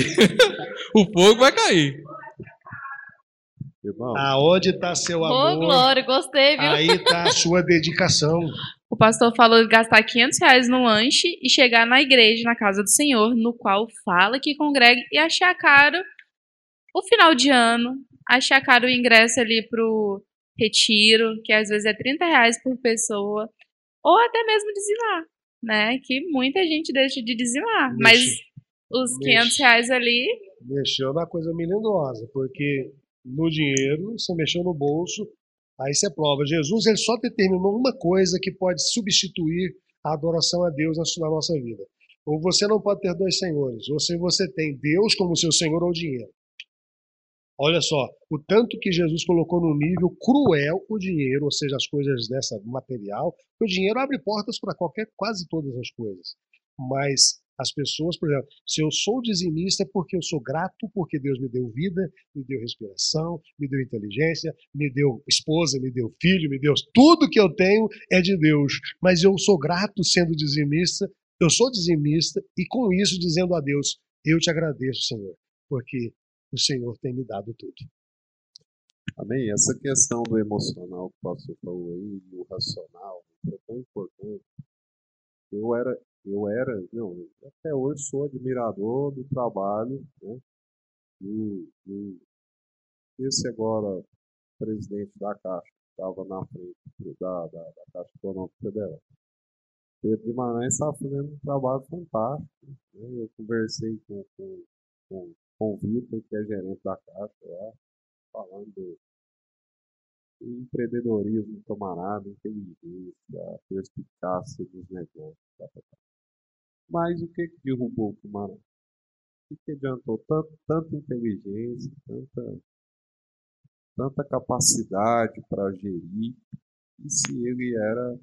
O fogo vai cair. Aonde está seu amor? Ô, Glória, gostei, viu? Aí está a sua dedicação. O pastor falou de gastar quinhentos reais no lanche e chegar na igreja, na casa do Senhor, no qual fala que congrega, e achar caro o final de ano, achar caro o ingresso ali pro retiro, que às vezes é trinta reais por pessoa, ou até mesmo dizimar, né? Que muita gente deixa de dizimar, mexe, mas os mexe, quinhentos reais ali... Mexeu na coisa melindrosa, porque no dinheiro, você mexeu no bolso. Aí você prova, Jesus ele só determinou uma coisa que pode substituir a adoração a Deus na nossa vida. Ou você não pode ter dois senhores, ou se você tem Deus como seu Senhor ou dinheiro. Olha só, o tanto que Jesus colocou no nível cruel o dinheiro, ou seja, as coisas dessa material, o dinheiro abre portas para qualquer, quase todas as coisas. Mas as pessoas, por exemplo, se eu sou dizimista é porque eu sou grato, porque Deus me deu vida, me deu respiração, me deu inteligência, me deu esposa, me deu filho, me deu... Tudo que eu tenho é de Deus. Mas eu sou grato sendo dizimista, eu sou dizimista e com isso dizendo a Deus, eu te agradeço, Senhor, porque o Senhor tem me dado tudo. Amém? Essa questão do emocional que o pastor falou aí, do racional, é tão importante. Eu era... Eu era, não, até hoje sou admirador do trabalho, né, e, e esse agora presidente da Caixa, que estava na frente da, da, da Caixa Econômica Federal, Pedro Guimarães estava fazendo um trabalho fantástico, né, eu conversei com, com, com, com o Vitor, que é gerente da Caixa, lá, falando do empreendedorismo, camarada, inteligência, a perspicácia dos negócios, tá, tá, tá. Mas o que, que derrubou o Guimarães? O que, que adiantou? Tanto, tanta inteligência, tanta, tanta capacidade para gerir, e se ele era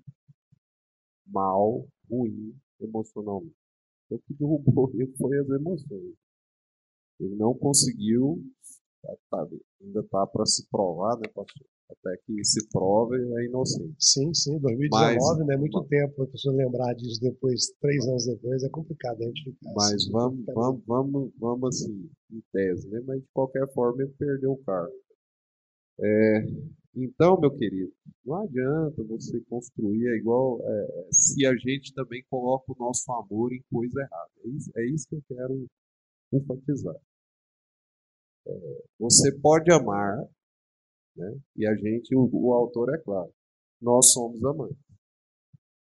mal, ruim, emocionalmente. O que derrubou ele foi as emoções. Ele não conseguiu, tá, tá, ainda está para se provar, né, pastor? Até que se prove é inocente. Sim, sim, dois mil e dezenove, mas, né, muito mas, tempo, a pessoa lembrar disso depois, três mas, anos depois, é complicado a gente ficar. Mas assim, vamos, vamos, vamos, vamos assim, em tese, né? Mas de qualquer forma ele perdeu o cargo. É, então, meu querido, não adianta você construir, é igual é, se a gente também coloca o nosso amor em coisa errada. É isso, é isso que eu quero enfatizar. É, você pode amar, né? E a gente, o, o autor é claro, nós somos amantes.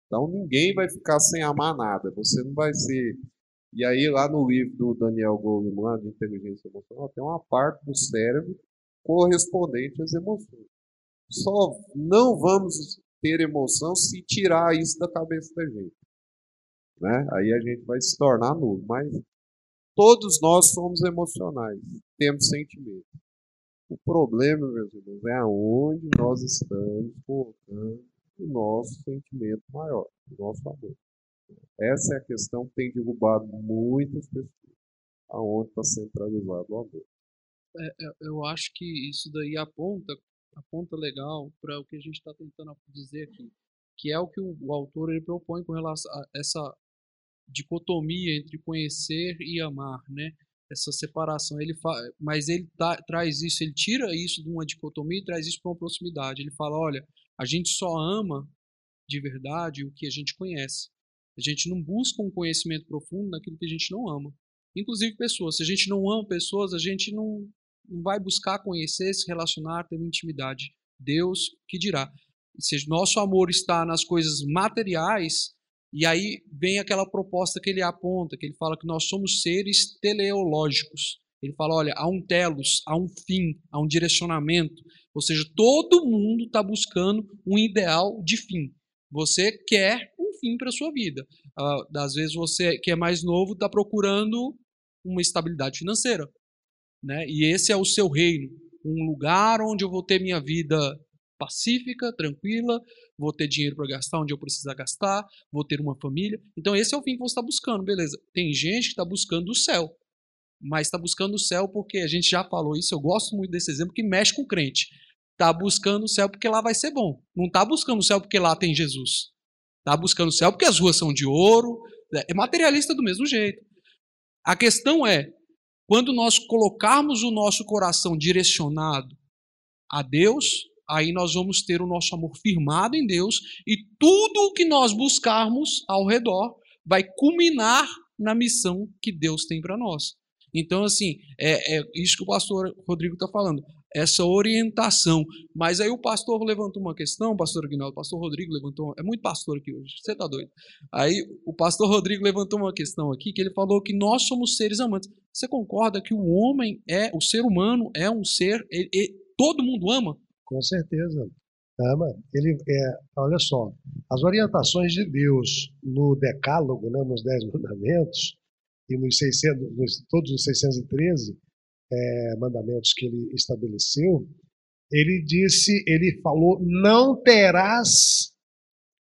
Então ninguém vai ficar sem amar nada, você não vai ser... E aí lá no livro do Daniel Goleman, de inteligência emocional, tem uma parte do cérebro correspondente às emoções. Só não vamos ter emoção se tirar isso da cabeça da gente, né? Aí a gente vai se tornar nulo, mas todos nós somos emocionais, temos sentimentos. O problema, meus irmãos, é aonde nós estamos colocando o nosso sentimento maior, o nosso amor. Essa é a questão que tem derrubado muitas pessoas, aonde está centralizado o amor. É, eu acho que isso daí aponta, aponta legal para o que a gente está tentando dizer aqui, que é o que o autor ele propõe com relação a essa dicotomia entre conhecer e amar, né? Essa separação, ele fa... mas ele tá, traz isso, ele tira isso de uma dicotomia e traz isso para uma proximidade. Ele fala, olha, a gente só ama de verdade o que a gente conhece. A gente não busca um conhecimento profundo naquilo que a gente não ama. Inclusive pessoas. Se a gente não ama pessoas, a gente não, não vai buscar conhecer, se relacionar, ter intimidade. Deus que dirá. Se nosso amor está nas coisas materiais... E aí vem aquela proposta que ele aponta, que ele fala que nós somos seres teleológicos. Ele fala, olha, há um telos, há um fim, há um direcionamento. Ou seja, todo mundo está buscando um ideal de fim. Você quer um fim para a sua vida. Uh, às vezes você que é mais novo está procurando uma estabilidade financeira, né? E esse é o seu reino. Um lugar onde eu vou ter minha vida pacífica, tranquila, vou ter dinheiro para gastar onde eu precisar gastar, vou ter uma família. Então esse é o fim que você está buscando, beleza. Tem gente que está buscando o céu, mas está buscando o céu porque a gente já falou isso, eu gosto muito desse exemplo que mexe com o crente. Está buscando o céu porque lá vai ser bom. Não está buscando o céu porque lá tem Jesus. Está buscando o céu porque as ruas são de ouro. É materialista do mesmo jeito. A questão é, quando nós colocarmos o nosso coração direcionado a Deus, aí nós vamos ter o nosso amor firmado em Deus e tudo o que nós buscarmos ao redor vai culminar na missão que Deus tem para nós. Então, assim, é, é isso que o pastor Rodrigo está falando, essa orientação. Mas aí o pastor levantou uma questão, o pastor Aguinaldo, o pastor Rodrigo levantou, é muito pastor aqui hoje, você está doido. Aí o pastor Rodrigo levantou uma questão aqui, que ele falou que nós somos seres amantes. Você concorda que o homem é, o ser humano é um ser, ele, ele, todo mundo ama? Com certeza, ama. Ele é, olha só, as orientações de Deus no decálogo, né, nos dez mandamentos, e nos, seiscentos, nos todos os seiscentos e treze é, mandamentos que ele estabeleceu, ele disse, ele falou, não terás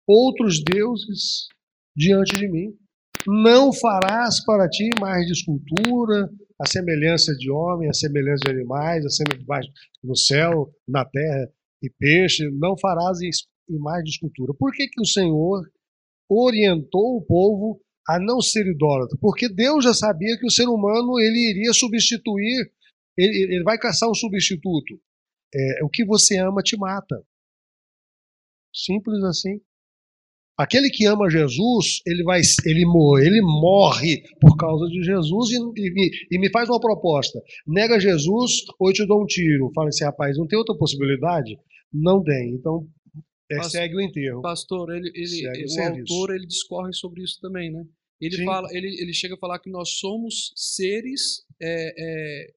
outros deuses diante de mim, não farás para ti mais de escultura, a semelhança de homem, a semelhança de animais, a semelhança no céu, na terra e peixe, não farás imagem de escultura. Por que que o Senhor orientou o povo a não ser idólatra? Porque Deus já sabia que o ser humano ele iria substituir, ele, ele vai caçar um substituto. É, o que você ama te mata. Simples assim. Aquele que ama Jesus, ele, vai, ele, morre, ele morre por causa de Jesus e, e, e me faz uma proposta. Nega Jesus ou eu te dou um tiro. Fala assim, rapaz, não tem outra possibilidade? Não tem. Então, é, pastor, segue o enterro. Pastor, ele, ele, ele, o, o autor ele discorre sobre isso também, né? Ele, fala, ele, ele chega a falar que nós somos seres é, é,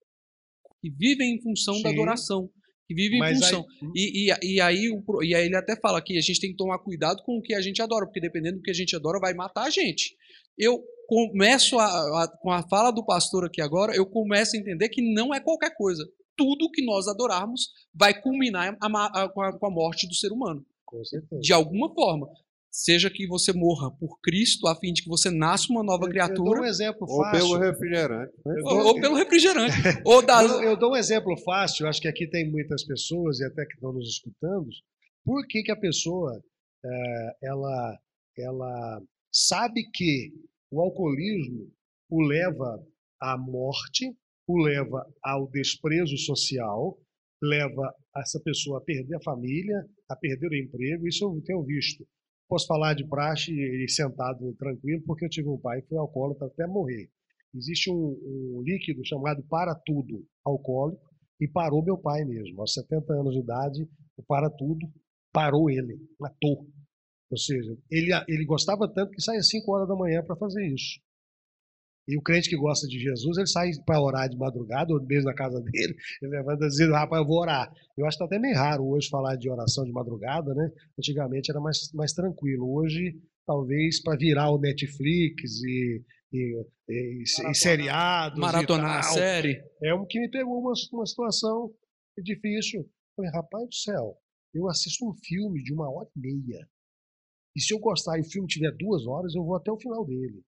que vivem em função Sim. da adoração. Que vive em função. Aí... E, e, e, aí, e aí ele até fala que a gente tem que tomar cuidado com o que a gente adora, porque dependendo do que a gente adora, vai matar a gente. Eu começo, a, a, com a fala do pastor aqui agora, eu começo a entender que não é qualquer coisa. Tudo que nós adorarmos vai culminar a, a, a, com, a, com a morte do ser humano. Com certeza. De alguma forma. Seja que você morra por Cristo, a fim de que você nasça uma nova eu, criatura. Eu dou um exemplo fácil. Ou pelo refrigerante. Ou, ou pelo refrigerante. ou da... eu, eu dou um exemplo fácil, acho que aqui tem muitas pessoas, e até que estão nos escutando, por que que a pessoa é, ela, ela sabe que o alcoolismo o leva à morte, o leva ao desprezo social, leva essa pessoa a perder a família, a perder o emprego, isso eu tenho visto. Posso falar de praxe e sentado tranquilo, porque eu tive um pai que foi alcoólatra até morrer. Existe um, um líquido chamado para tudo alcoólico, e parou meu pai mesmo. Aos setenta anos de idade, o para tudo parou ele, matou. Ou seja, ele, ele gostava tanto que saía às cinco horas da manhã para fazer isso. E o crente que gosta de Jesus, ele sai para orar de madrugada, ou mesmo na casa dele, ele levanta e diz, rapaz, eu vou orar. Eu acho que está até meio raro hoje falar de oração de madrugada, né? Antigamente era mais, mais tranquilo. Hoje, talvez, para virar o Netflix e, e, e, e seriados. Maratonar a série. É um que me pegou uma, uma situação difícil. Eu falei, rapaz do céu, eu assisto um filme de uma hora e meia. E se eu gostar e o filme tiver duas horas, eu vou até o final dele.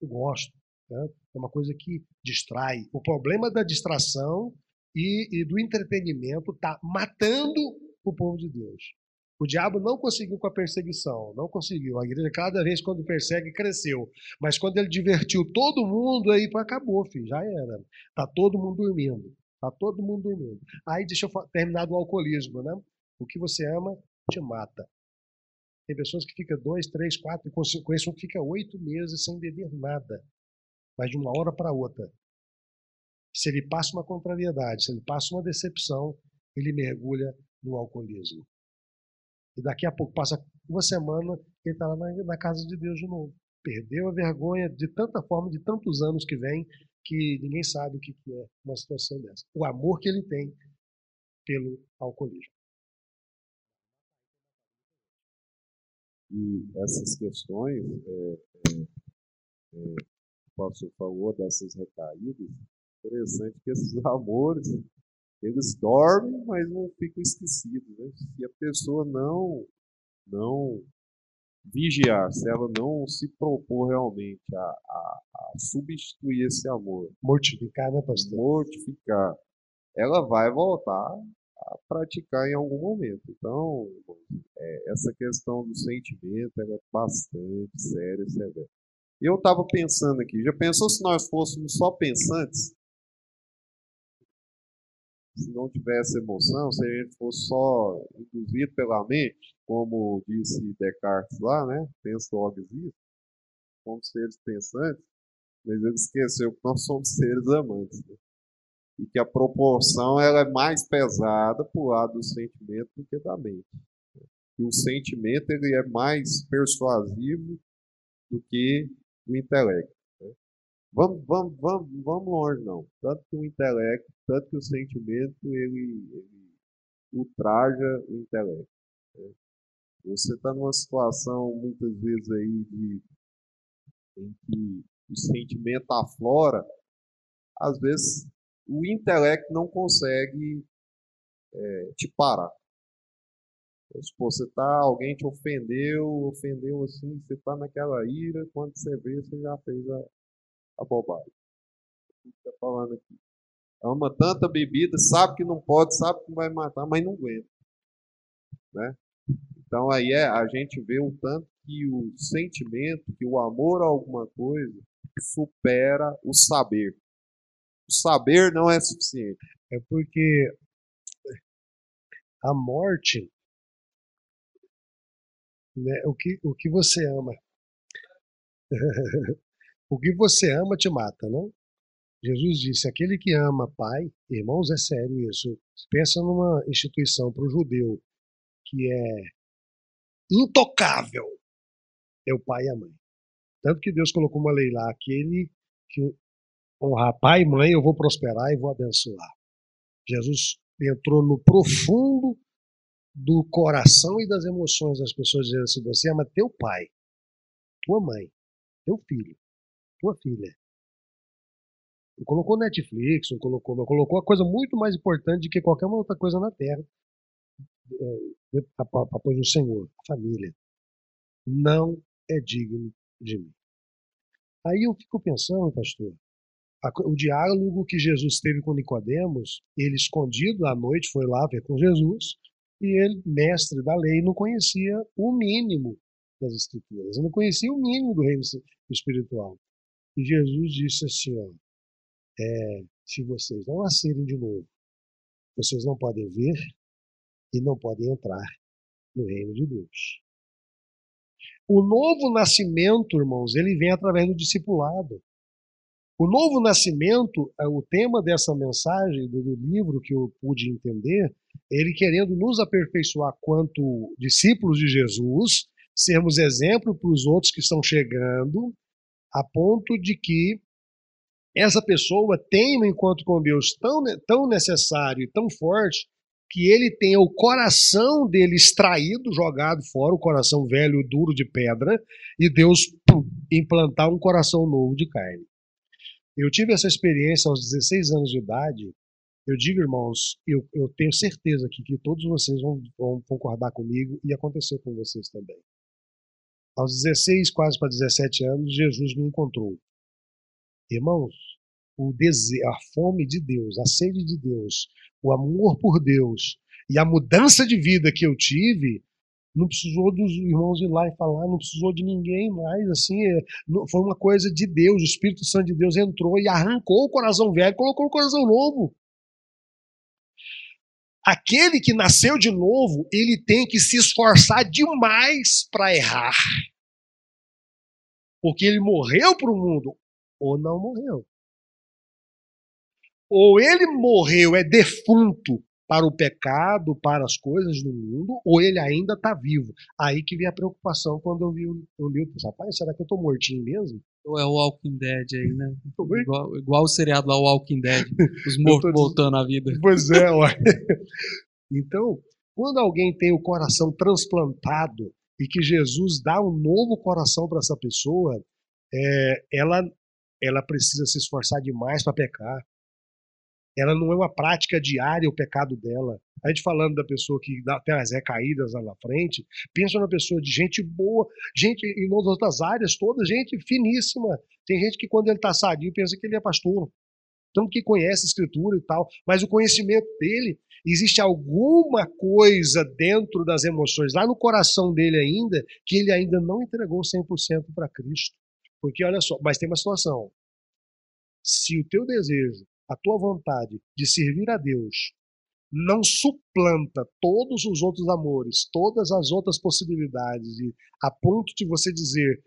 Eu gosto. É uma coisa que distrai. O problema da distração e, e do entretenimento está matando o povo de Deus. O diabo não conseguiu com a perseguição, não conseguiu. A igreja, cada vez quando persegue, cresceu. Mas quando ele divertiu todo mundo, aí acabou, filho, já era. Está todo mundo dormindo. Está todo mundo dormindo. Aí deixa eu terminar do alcoolismo, né? O que você ama te mata. Tem pessoas que ficam dois, três, quatro, com cinco, isso fica oito meses sem beber nada. Mas de uma hora para outra. Se ele passa uma contrariedade, se ele passa uma decepção, ele mergulha no alcoolismo. E daqui a pouco, passa uma semana, ele está lá na, na casa de Deus de novo. Perdeu a vergonha de tanta forma, de tantos anos que vem, que ninguém sabe o que é uma situação dessa. O amor que ele tem pelo alcoolismo. E essas questões, é, é, é, o pastor falou dessas recaídas, interessante que esses amores, eles dormem, mas não ficam esquecidos. Né? Se a pessoa não, não vigiar, se ela não se propor realmente a, a, a substituir esse amor, mortificar, né, pastor? Mortificar, ela vai voltar a praticar em algum momento. Então, é, essa questão do sentimento ela é bastante séria e severa. Eu estava pensando aqui, já pensou se nós fôssemos só pensantes? Se não tivesse emoção, se a gente fosse só induzido pela mente, como disse Descartes lá, né? Pensa logo existe, como seres pensantes, mas ele esqueceu que nós somos seres amantes, né? E que a proporção ela é mais pesada para o lado do sentimento do que da mente. E o sentimento ele é mais persuasivo do que o intelecto. Né? Vamos, vamos, vamos, vamos longe, não. Tanto que o intelecto, tanto que o sentimento, ele, ele ultraja o intelecto. Né? Você está numa situação, muitas vezes, aí de, em que o sentimento aflora, às vezes o intelecto não consegue é, te parar. Tipo, você tá, alguém te ofendeu, ofendeu assim, você está naquela ira, quando você vê, você já fez a, a bobagem. O que está falando aqui? Ama tanta bebida, sabe que não pode, sabe que vai matar, mas não aguenta. Né? Então aí é, a gente vê o tanto que o sentimento, que o amor a alguma coisa, supera o saber. O saber não é suficiente. É porque a morte, né, o, que, o que você ama, o que você ama te mata, não? Jesus disse, aquele que ama pai, irmãos, é sério isso. Pensa numa instituição para o judeu que é intocável, é o pai e a mãe. Tanto que Deus colocou uma lei lá, aquele que honrar pai e mãe, eu vou prosperar e vou abençoar. Jesus entrou no profundo do coração e das emoções das pessoas, dizendo assim, você ama teu pai, tua mãe, teu filho, tua filha. Não colocou Netflix, não colocou, não colocou a coisa muito mais importante do que qualquer outra coisa na terra, após o Senhor, a família. Não é digno de mim. Aí eu fico pensando, pastor, o diálogo que Jesus teve com Nicodemos, ele escondido à noite foi lá ver com Jesus, e ele, mestre da lei, não conhecia o mínimo das escrituras, não conhecia o mínimo do reino espiritual. E Jesus disse assim, ó, é, se vocês não nascerem de novo, vocês não podem ver e não podem entrar no reino de Deus. O novo nascimento, irmãos, ele vem através do discipulado. O novo nascimento, o tema dessa mensagem, do livro que eu pude entender, ele querendo nos aperfeiçoar quanto discípulos de Jesus, sermos exemplo para os outros que estão chegando, a ponto de que essa pessoa tenha um encontro com Deus tão, tão necessário e tão forte, que ele tenha o coração dele extraído, jogado fora, o coração velho, duro de pedra, e Deus pum, implantar um coração novo de carne. Eu tive essa experiência aos dezesseis anos de idade. Eu digo, irmãos, eu, eu tenho certeza que, que todos vocês vão, vão concordar comigo e aconteceu com vocês também. Aos dezesseis, quase para dezessete anos, Jesus me encontrou. Irmãos, o desejo, a fome de Deus, a sede de Deus, o amor por Deus e a mudança de vida que eu tive, não precisou dos irmãos ir lá e falar, não precisou de ninguém mais, assim, foi uma coisa de Deus, o Espírito Santo de Deus entrou e arrancou o coração velho, colocou o coração novo. Aquele que nasceu de novo, ele tem que se esforçar demais para errar. Porque ele morreu para o mundo, ou não morreu. Ou ele morreu, é defunto, para o pecado, para as coisas do mundo, ou ele ainda está vivo. Aí que vem a preocupação quando eu, vi, eu li o texto. Rapaz, será que eu estou mortinho mesmo? Ou é o Walking Dead aí, né? Igual, igual o seriado lá, o Walking Dead, os mortos voltando à vida. Pois é, ué. Então, quando alguém tem o coração transplantado e que Jesus dá um novo coração para essa pessoa, é, ela, ela precisa se esforçar demais para pecar. Ela não é uma prática diária o pecado dela. A gente falando da pessoa que dá, tem as recaídas lá na frente, pensa na pessoa de gente boa, gente em outras áreas todas, gente finíssima. Tem gente que quando ele está sadio pensa que ele é pastor. Então que conhece a escritura e tal, mas o conhecimento dele, existe alguma coisa dentro das emoções, lá no coração dele ainda, que ele ainda não entregou cem por cento para Cristo. Porque olha só, mas tem uma situação. Se o teu desejo, a tua vontade de servir a Deus não suplanta todos os outros amores, todas as outras possibilidades, e a ponto de você dizer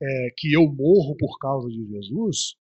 é, que eu morro por causa de Jesus,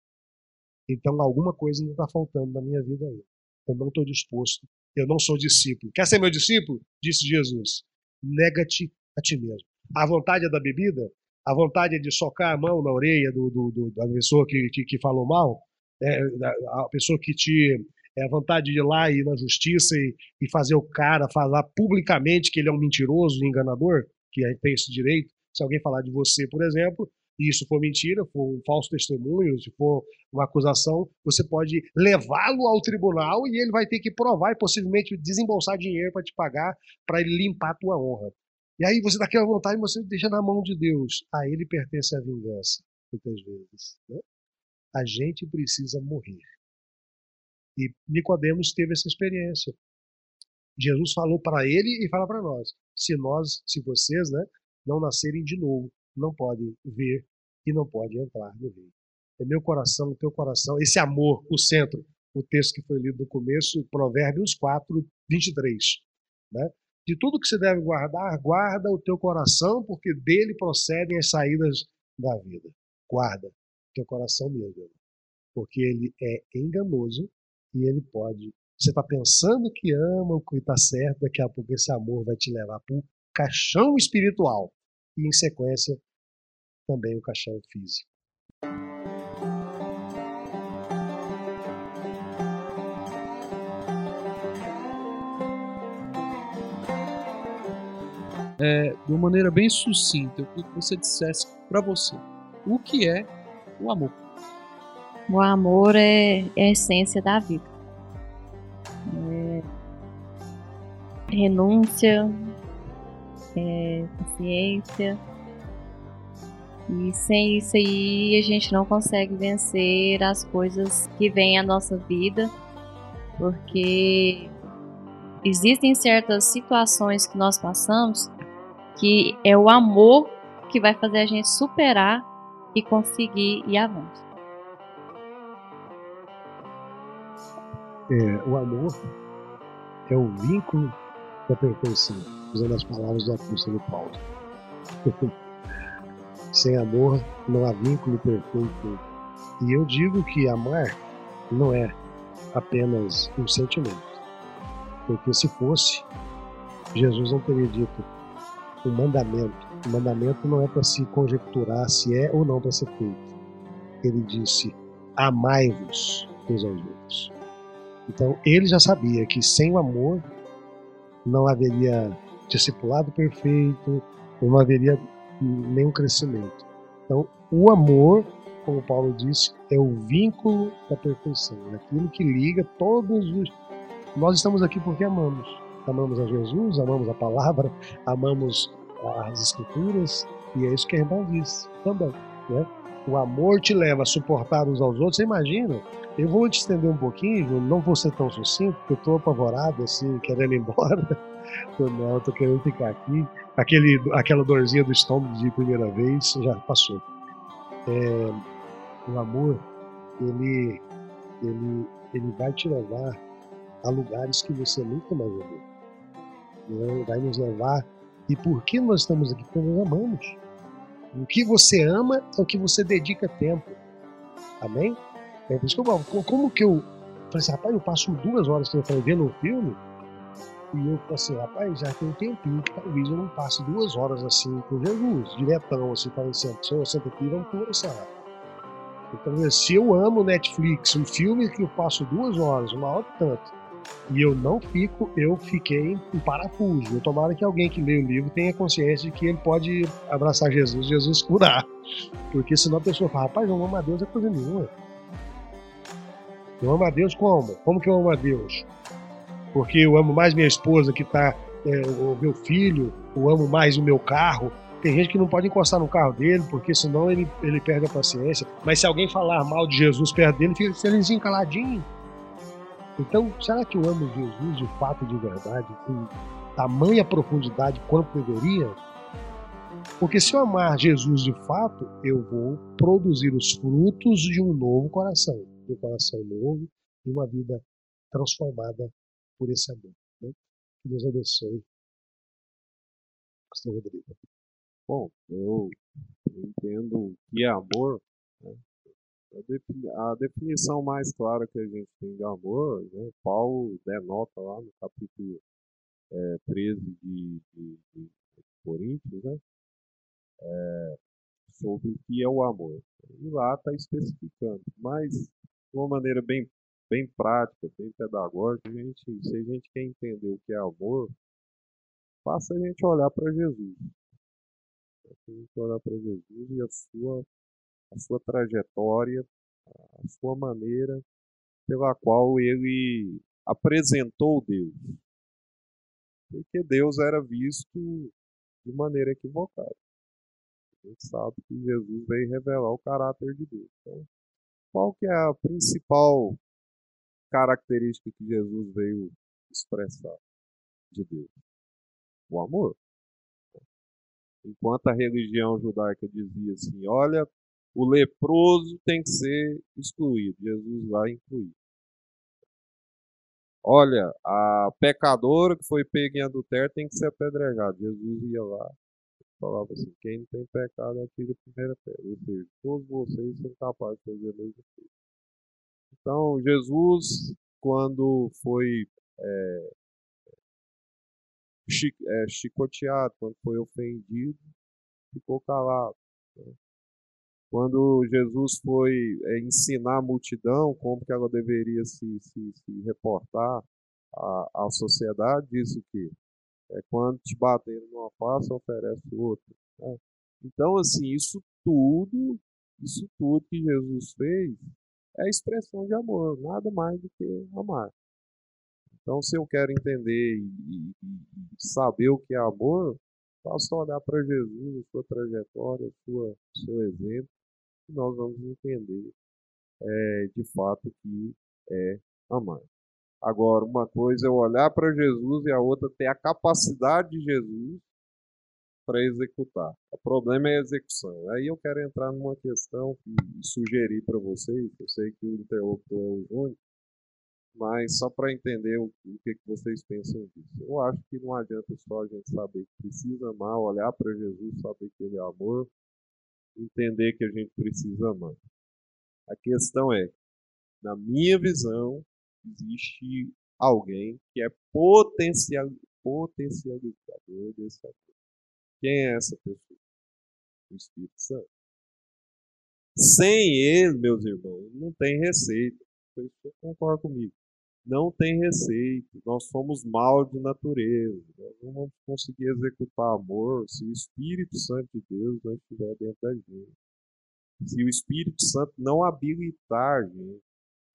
então alguma coisa ainda está faltando na minha vida aí. Eu não estou disposto, eu não sou discípulo. Quer ser meu discípulo? Disse Jesus. Nega-te a ti mesmo. A vontade é da bebida? A vontade é de socar a mão na orelha do, do, do, da pessoa que, que, que falou mal? É, a pessoa que te é a vontade de ir lá e ir na justiça e, e fazer o cara falar publicamente que ele é um mentiroso e enganador, que a gente tem esse direito. Se alguém falar de você, por exemplo, e isso for mentira, for um falso testemunho, se for uma acusação, você pode levá-lo ao tribunal e ele vai ter que provar e possivelmente desembolsar dinheiro para te pagar, para ele limpar a tua honra. E aí você dá aquela vontade e você deixa na mão de Deus. A ele pertence a vingança, muitas vezes, né? A gente precisa morrer. E Nicodemos teve essa experiência. Jesus falou para ele e fala para nós: se nós, se vocês, né, não nascerem de novo, não podem ver e não podem entrar no reino. É meu coração, o teu coração, esse amor, o centro, o texto que foi lido no começo, Provérbios quatro, vinte e três, né? De tudo que se deve guardar, guarda o teu coração, porque dele procedem as saídas da vida. Guarda teu coração mesmo, porque ele é enganoso e ele pode, você está pensando que ama o que está certo, daqui a pouco esse amor vai te levar para o caixão espiritual e em sequência também o caixão físico. É, de uma maneira bem sucinta, eu queria que você dissesse para você o que é o amor. O amor é, é a essência da vida. É renúncia, é paciência. E sem isso aí a gente não consegue vencer as coisas que vêm à nossa vida, porque existem certas situações que nós passamos que é o amor que vai fazer a gente superar e conseguir ir avante. É, o amor é o vínculo da perfeição, usando as palavras do apóstolo Paulo. Sem amor não há vínculo perfeito. E eu digo que amar não é apenas um sentimento, porque se fosse, Jesus não teria dito um mandamento. O mandamento não é para se conjecturar se é ou não para ser feito. Ele disse, amai-vos uns aos outros. Então, ele já sabia que sem o amor não haveria discipulado perfeito, não haveria nenhum crescimento. Então, o amor, como Paulo disse, é o vínculo da perfeição. É aquilo que liga todos os... Nós estamos aqui porque amamos. Amamos a Jesus, amamos a palavra, amamos as escrituras, e é isso que a irmã disse também, né? O amor te leva a suportar uns aos outros. Você imagina, eu vou te estender um pouquinho, não vou ser tão sucinto, porque eu estou apavorado, assim, querendo ir embora. Não, eu estou querendo ficar aqui. Aquele, aquela dorzinha do estômago de primeira vez já passou. É, o amor, ele, ele, ele vai te levar a lugares que você nunca imaginou. Ele vai nos levar. E por que nós estamos aqui? Porque nós amamos. O que você ama é o que você dedica tempo. Amém? É por isso que eu, como que eu... Falei assim, rapaz, eu passo duas horas vendo um filme e eu falei assim, rapaz, já tem um tempinho que talvez eu não passe duas horas assim com Jesus, diretão, assim, falando assim, Senhor, senta aqui, vamos conversar. Então, se eu amo Netflix, um filme que eu passo duas horas, uma hora e tanto, e eu não fico, eu fiquei em parafuso. Tomara que alguém que lê o livro tenha consciência de que ele pode abraçar Jesus, Jesus curar. Porque senão a pessoa fala, rapaz, eu amo a Deus é coisa nenhuma. Eu amo a Deus como? Como que eu amo a Deus? Porque eu amo mais minha esposa que tá, é, o meu filho, eu amo mais o meu carro. Tem gente que não pode encostar no carro dele, porque senão ele, ele perde a paciência. Mas se alguém falar mal de Jesus perto dele, fica felizinho, caladinho. Então, será que eu amo Jesus de fato, de verdade, com tamanha profundidade quanto deveria? Porque se eu amar Jesus de fato, eu vou produzir os frutos de um novo coração. De um coração novo e uma vida transformada por esse amor. Né? Que Deus abençoe. Pastor Rodrigo. Bom, eu entendo que é amor, né? A definição mais clara que a gente tem de amor, né? Paulo denota lá no capítulo é, treze de, de, de Coríntios, né? É, sobre o que é o amor. E lá está especificando, mas de uma maneira bem, bem prática, bem pedagógica, a gente, se a gente quer entender o que é amor, basta a gente olhar para Jesus. A gente olhar para Jesus e a sua, a sua trajetória, a sua maneira pela qual ele apresentou Deus. Porque Deus era visto de maneira equivocada. A gente sabe que Jesus veio revelar o caráter de Deus. Então, qual que é a principal característica que Jesus veio expressar de Deus? O amor. Enquanto a religião judaica dizia assim, olha, o leproso tem que ser excluído. Jesus vai incluir. Olha, a pecadora que foi pega em adultério tem que ser apedrejada. Jesus ia lá e falava assim, quem não tem pecado atira a primeira pedra. Ou seja, todos vocês são capazes de fazer a mesma coisa. Então, Jesus, quando foi... É, chicoteado, quando foi ofendido, ficou calado. Quando Jesus foi ensinar a multidão como que ela deveria se, se, se reportar à, à sociedade, disse o quê? É quando te baterem numa face, oferece outra. Então, assim, isso tudo, isso tudo que Jesus fez é expressão de amor, nada mais do que amar. Então, se eu quero entender e saber o que é amor, basta olhar para Jesus, a sua trajetória, o seu exemplo, e nós vamos entender é, de fato o que é amar. Agora, uma coisa é olhar para Jesus e a outra ter a capacidade de Jesus para executar. O problema é a execução. Aí eu quero entrar numa questão que sugeri para vocês, eu sei que o interlocutor é o Júnior, mas só para entender o, o que, que vocês pensam disso. Eu acho que não adianta só a gente saber que precisa amar, olhar para Jesus, saber que ele é amor, entender que a gente precisa amar. A questão é, na minha visão, existe alguém que é potencial, potencializador desse amor. Quem é essa pessoa? O Espírito Santo. Sem ele, meus irmãos, não tem receita. Você concorda comigo? Não tem receita, nós somos mal de natureza, nós não vamos conseguir executar amor se o Espírito Santo de Deus não estiver dentro da gente. Se o Espírito Santo não habilitar a gente,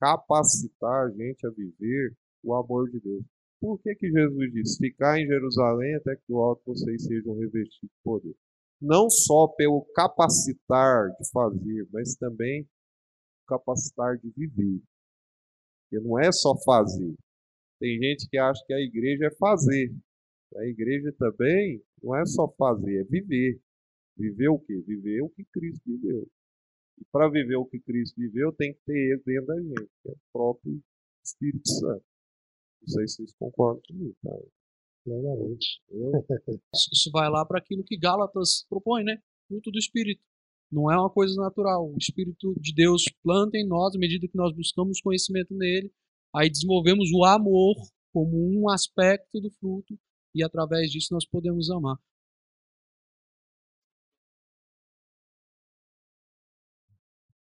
capacitar a gente a viver o amor de Deus. Por que que Jesus disse, ficar em Jerusalém até que do alto vocês sejam revestidos de poder? Não só pelo capacitar de fazer, mas também capacitar de viver. Porque não é só fazer. Tem gente que acha que a igreja é fazer. A igreja também não é só fazer, é viver. Viver o quê? Viver o que Cristo viveu. E para viver o que Cristo viveu, tem que ter ele dentro da gente, que é o próprio Espírito Santo. Não sei se vocês concordam comigo, tá? Claramente. Isso vai lá para aquilo que Gálatas propõe, né? Fruto do Espírito. Não é uma coisa natural. O Espírito de Deus planta em nós, à medida que nós buscamos conhecimento nele, aí desenvolvemos o amor como um aspecto do fruto e através disso nós podemos amar.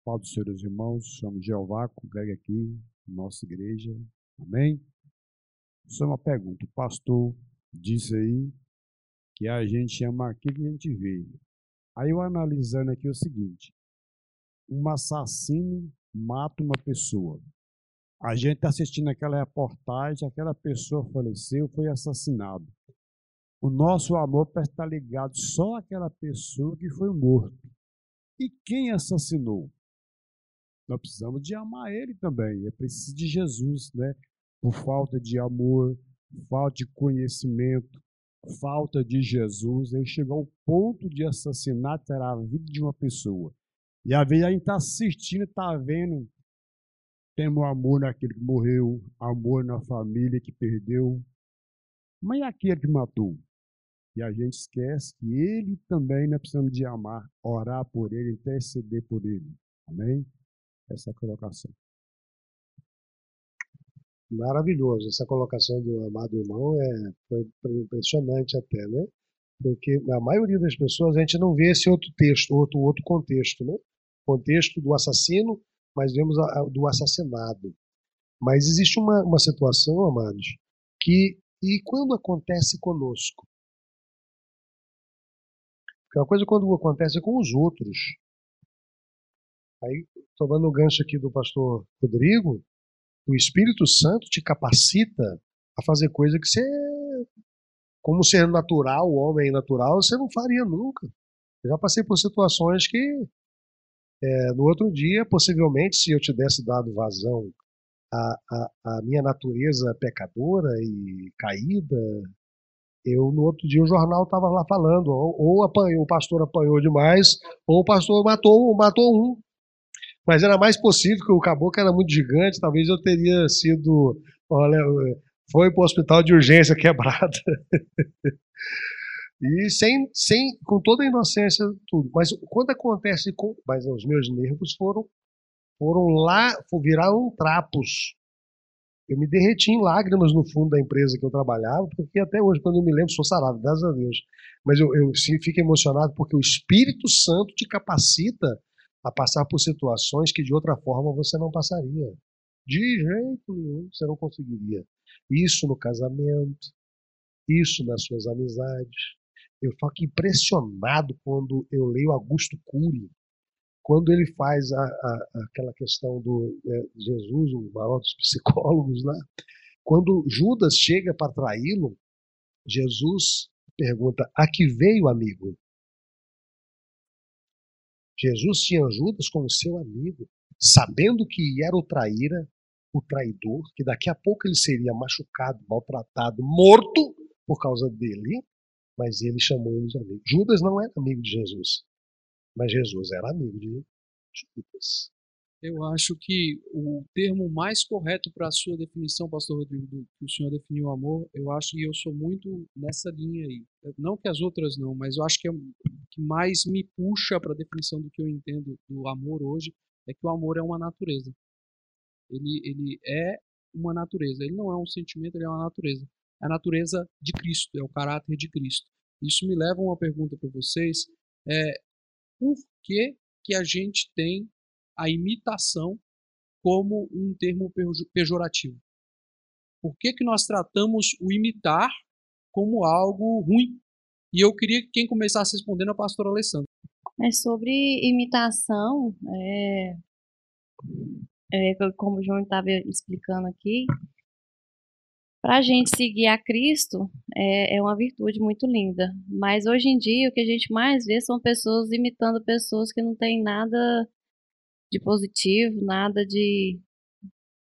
Paz do Senhor dos irmãos, chamo Jeová, congrega aqui, nossa igreja, amém? Só uma pergunta, o pastor disse aí que a gente chama aquilo que a gente vê. Aí eu analisando aqui é o seguinte, um assassino mata uma pessoa. A gente está assistindo aquela reportagem, aquela pessoa faleceu, foi assassinado. O nosso amor parece estar ligado só àquela pessoa que foi morta. E quem assassinou? Nós precisamos de amar ele também. É preciso de Jesus, né? Por falta de amor, falta de conhecimento, falta de Jesus, ele chegou ao ponto de assassinar terá a vida de uma pessoa. E às vezes a gente está assistindo, está vendo, temos amor naquele que morreu, amor na família que perdeu, mas é aquele que matou. E a gente esquece que ele também nós precisamos de amar, orar por ele, interceder por ele. Amém? Essa colocação. Maravilhoso. Essa colocação do amado irmão é, foi impressionante até, né? Porque a maioria das pessoas, a gente não vê esse outro texto, outro, outro contexto, né? Contexto do assassino, mas vemos a, a, do assassinado. Mas existe uma, uma situação, amados, que, e quando acontece conosco? Porque é uma coisa quando acontece com os outros. Aí, tomando o gancho aqui do pastor Rodrigo, o Espírito Santo te capacita a fazer coisa que você, como ser natural, homem natural, você não faria nunca. Eu já passei por situações que, é, no outro dia, possivelmente, se eu tivesse dado vazão à, à, à minha natureza pecadora e caída, eu, no outro dia, o jornal estava lá falando, ou, ou apanhou, o pastor apanhou demais, ou o pastor matou, matou um. Mas era mais possível, porque o caboclo era muito gigante, talvez eu teria sido, olha, foi para o hospital de urgência quebrada. E sem, sem, com toda a inocência, tudo. Mas quando acontece com, mas os meus nervos foram, foram lá, viraram trapos. Eu me derreti em lágrimas no fundo da empresa que eu trabalhava, porque até hoje, quando eu me lembro, sou sarado, graças a Deus. Mas eu, eu fico emocionado, porque o Espírito Santo te capacita a passar por situações que de outra forma você não passaria. De jeito nenhum você não conseguiria. Isso no casamento, isso nas suas amizades. Eu fico impressionado quando eu leio Augusto Cury, quando ele faz a, a, aquela questão do é, Jesus, o maior dos psicólogos lá. Quando Judas chega para traí-lo, Jesus pergunta, a que veio, amigo? Jesus tinha Judas como seu amigo, sabendo que era o traíra, o traidor, que daqui a pouco ele seria machucado, maltratado, morto por causa dele, mas ele chamou ele de amigo. Judas não era amigo de Jesus, mas Jesus era amigo de Judas. Eu acho que o termo mais correto para a sua definição, pastor Rodrigo, que o senhor definiu amor, eu acho que eu sou muito nessa linha aí. Não que as outras não, mas eu acho que é que mais me puxa para a definição do que eu entendo do amor hoje, é que o amor é uma natureza. Ele, ele é uma natureza. Ele não é um sentimento, ele é uma natureza. É a natureza de Cristo, é o caráter de Cristo. Isso me leva a uma pergunta para vocês. É, por que, que a gente tem a imitação como um termo pejorativo? Por que que nós tratamos o imitar como algo ruim? E eu queria que quem começasse respondendo é a pastora Alessandra. É sobre imitação, é, é, como o João estava explicando aqui, para a gente seguir a Cristo é, é uma virtude muito linda, mas hoje em dia o que a gente mais vê são pessoas imitando pessoas que não têm nada de positivo, nada de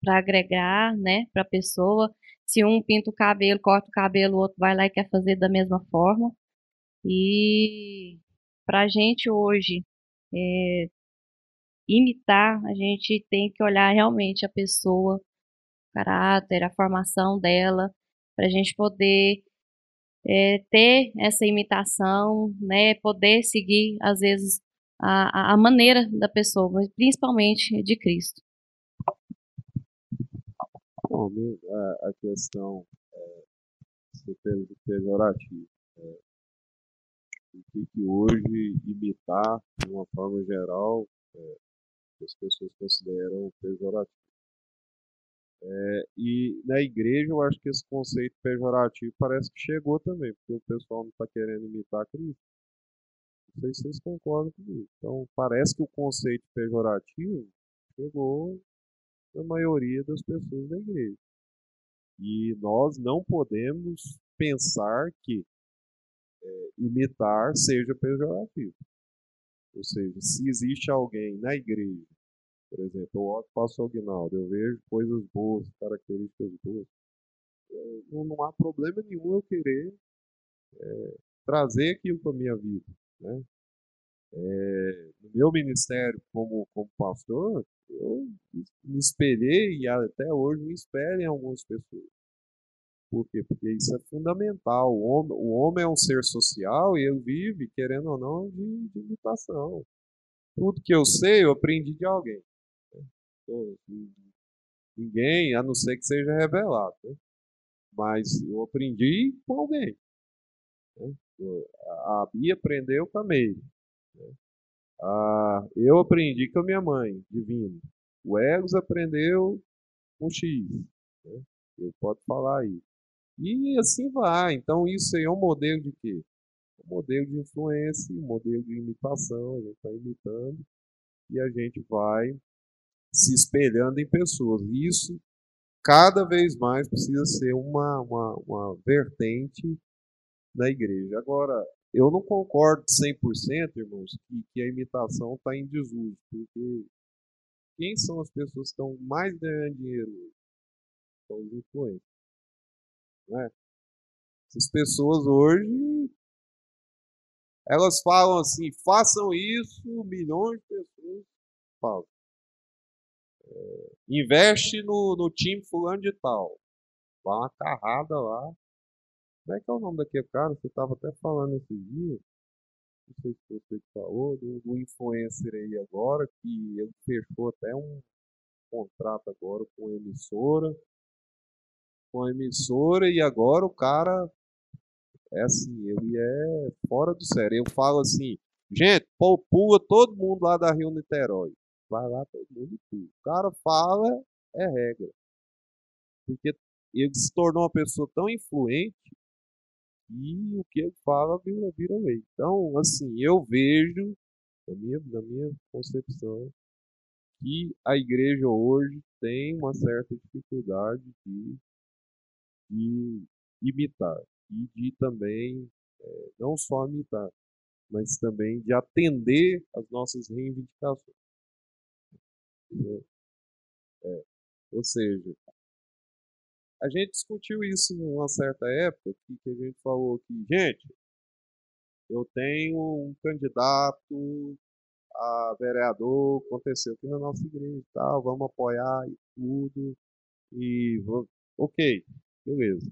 para agregar, né, para a pessoa. Se um pinta o cabelo, corta o cabelo, o outro vai lá e quer fazer da mesma forma. E para a gente hoje é, imitar, a gente tem que olhar realmente a pessoa, o caráter, a formação dela, para a gente poder é, ter essa imitação, né, poder seguir, às vezes, A, a maneira da pessoa, mas principalmente de Cristo. Bom, a, a questão é, você teve de pejorativo. É, o que, que hoje imitar, de uma forma geral, é, que as pessoas consideram pejorativo. É, e na igreja eu acho que esse conceito pejorativo parece que chegou também, porque o pessoal não está querendo imitar a Cristo. Não sei se vocês concordam comigo. Então parece que o conceito pejorativo chegou na maioria das pessoas da igreja. E nós não podemos pensar que é, imitar seja pejorativo. Ou seja, se existe alguém na igreja, por exemplo, eu olho para o pastor Aguinaldo, eu vejo coisas boas, características boas, é, não, não há problema nenhum eu querer é, trazer aquilo para a minha vida. Né? É, no meu ministério como, como pastor, eu me espelhei e até hoje me espelho em algumas pessoas. Por quê? Porque isso é fundamental. O homem, o homem é um ser social e ele vive, querendo ou não, de, de imitação. Tudo que eu sei, eu aprendi de alguém. Né? Então, ninguém, a não ser que seja revelado. Né? Mas eu aprendi com alguém. Né? A Bia aprendeu com a Meire. Né? Ah, eu aprendi com a minha mãe, divino. O Egos aprendeu com X. Né? Eu posso falar aí. E assim vai. Então isso aí é um modelo de quê? Um modelo de influência, um modelo de imitação. A gente está imitando e a gente vai se espelhando em pessoas. Isso cada vez mais precisa ser uma, uma, uma vertente da igreja. Agora, eu não concordo cem por cento, irmãos, que a imitação está em desuso, porque quem são as pessoas que estão mais ganhando dinheiro hoje? São os influentes. Não é? Essas pessoas hoje, elas falam assim, façam isso, milhões de pessoas falam. É, investe no, no time fulano de tal. Dá uma carrada lá. Como é que é o nome daquele cara? Você estava até falando esse dia, não sei se você falou, do, do influencer aí agora, que ele fechou até um contrato agora com a emissora, com a emissora, e agora o cara é assim, ele é fora do sério. Eu falo assim, gente, pula todo mundo lá da Rio Niterói. Vai lá todo mundo e pula. O cara fala, é regra. Porque ele se tornou uma pessoa tão influente, e o que ele fala vira, vira lei. Então, assim, eu vejo, na minha, na minha concepção, que a igreja hoje tem uma certa dificuldade de, de imitar. E de também, é, não só imitar, mas também de atender às nossas reivindicações. É, ou seja, a gente discutiu isso em uma certa época, que a gente falou que, gente, eu tenho um candidato a vereador, aconteceu aqui na nossa igreja e tal, vamos apoiar e tudo, e vamos... ok, beleza.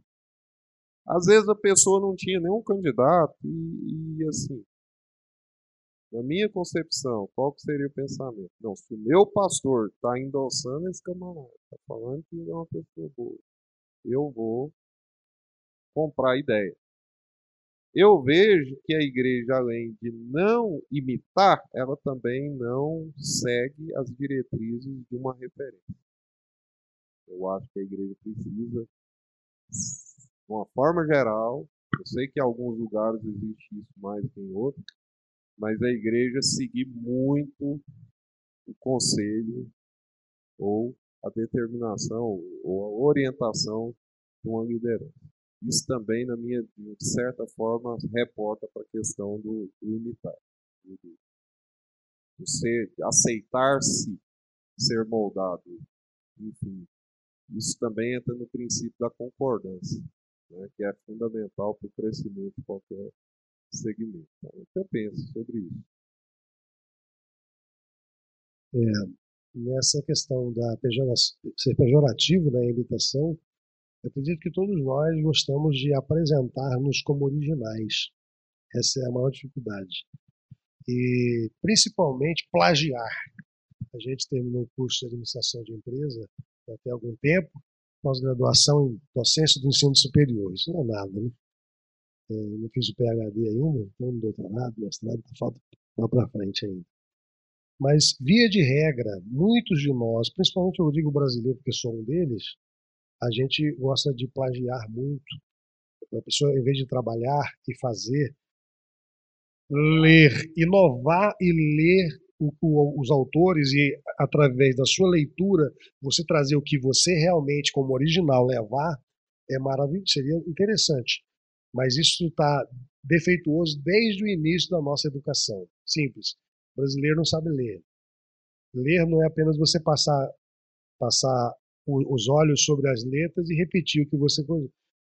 Às vezes a pessoa não tinha nenhum candidato e, e assim, na minha concepção, qual que seria o pensamento? Não, se o meu pastor está endossando esse camarada, está falando que ele é uma pessoa boa, eu vou comprar ideia. Eu vejo que a igreja, além de não imitar, ela também não segue as diretrizes de uma referência. Eu acho que a igreja precisa, de uma forma geral, eu sei que em alguns lugares existe isso mais que em outros, mas a igreja seguir muito o conselho ou a determinação ou a orientação de uma liderança. Isso também, na minha, de certa forma, reporta para a questão do, do imitar, do, do ser, aceitar-se, ser moldado. Enfim, isso também entra no princípio da concordância, né, que é fundamental para o crescimento de qualquer segmento. Então, é o que eu penso sobre isso. É. Nessa questão da ser pejorativo, da imitação, eu acredito que todos nós gostamos de apresentar-nos como originais. Essa é a maior dificuldade. E, principalmente, plagiar. A gente terminou o curso de administração de empresa até algum tempo, pós-graduação em docência do ensino superior. Isso não é nada, né? Eu não fiz o P H D ainda, não tenho doutorado, mestrado, falta lá para frente ainda. Mas, via de regra, muitos de nós, principalmente eu digo brasileiro, porque sou um deles, a gente gosta de plagiar muito. A pessoa, em vez de trabalhar e fazer, ler, inovar e ler o, o, os autores e, através da sua leitura, você trazer o que você realmente, como original, levar, é maravilhoso, seria interessante. Mas isso está defeituoso desde o início da nossa educação. Simples. O brasileiro não sabe ler. Ler não é apenas você passar, passar os olhos sobre as letras e repetir o que você...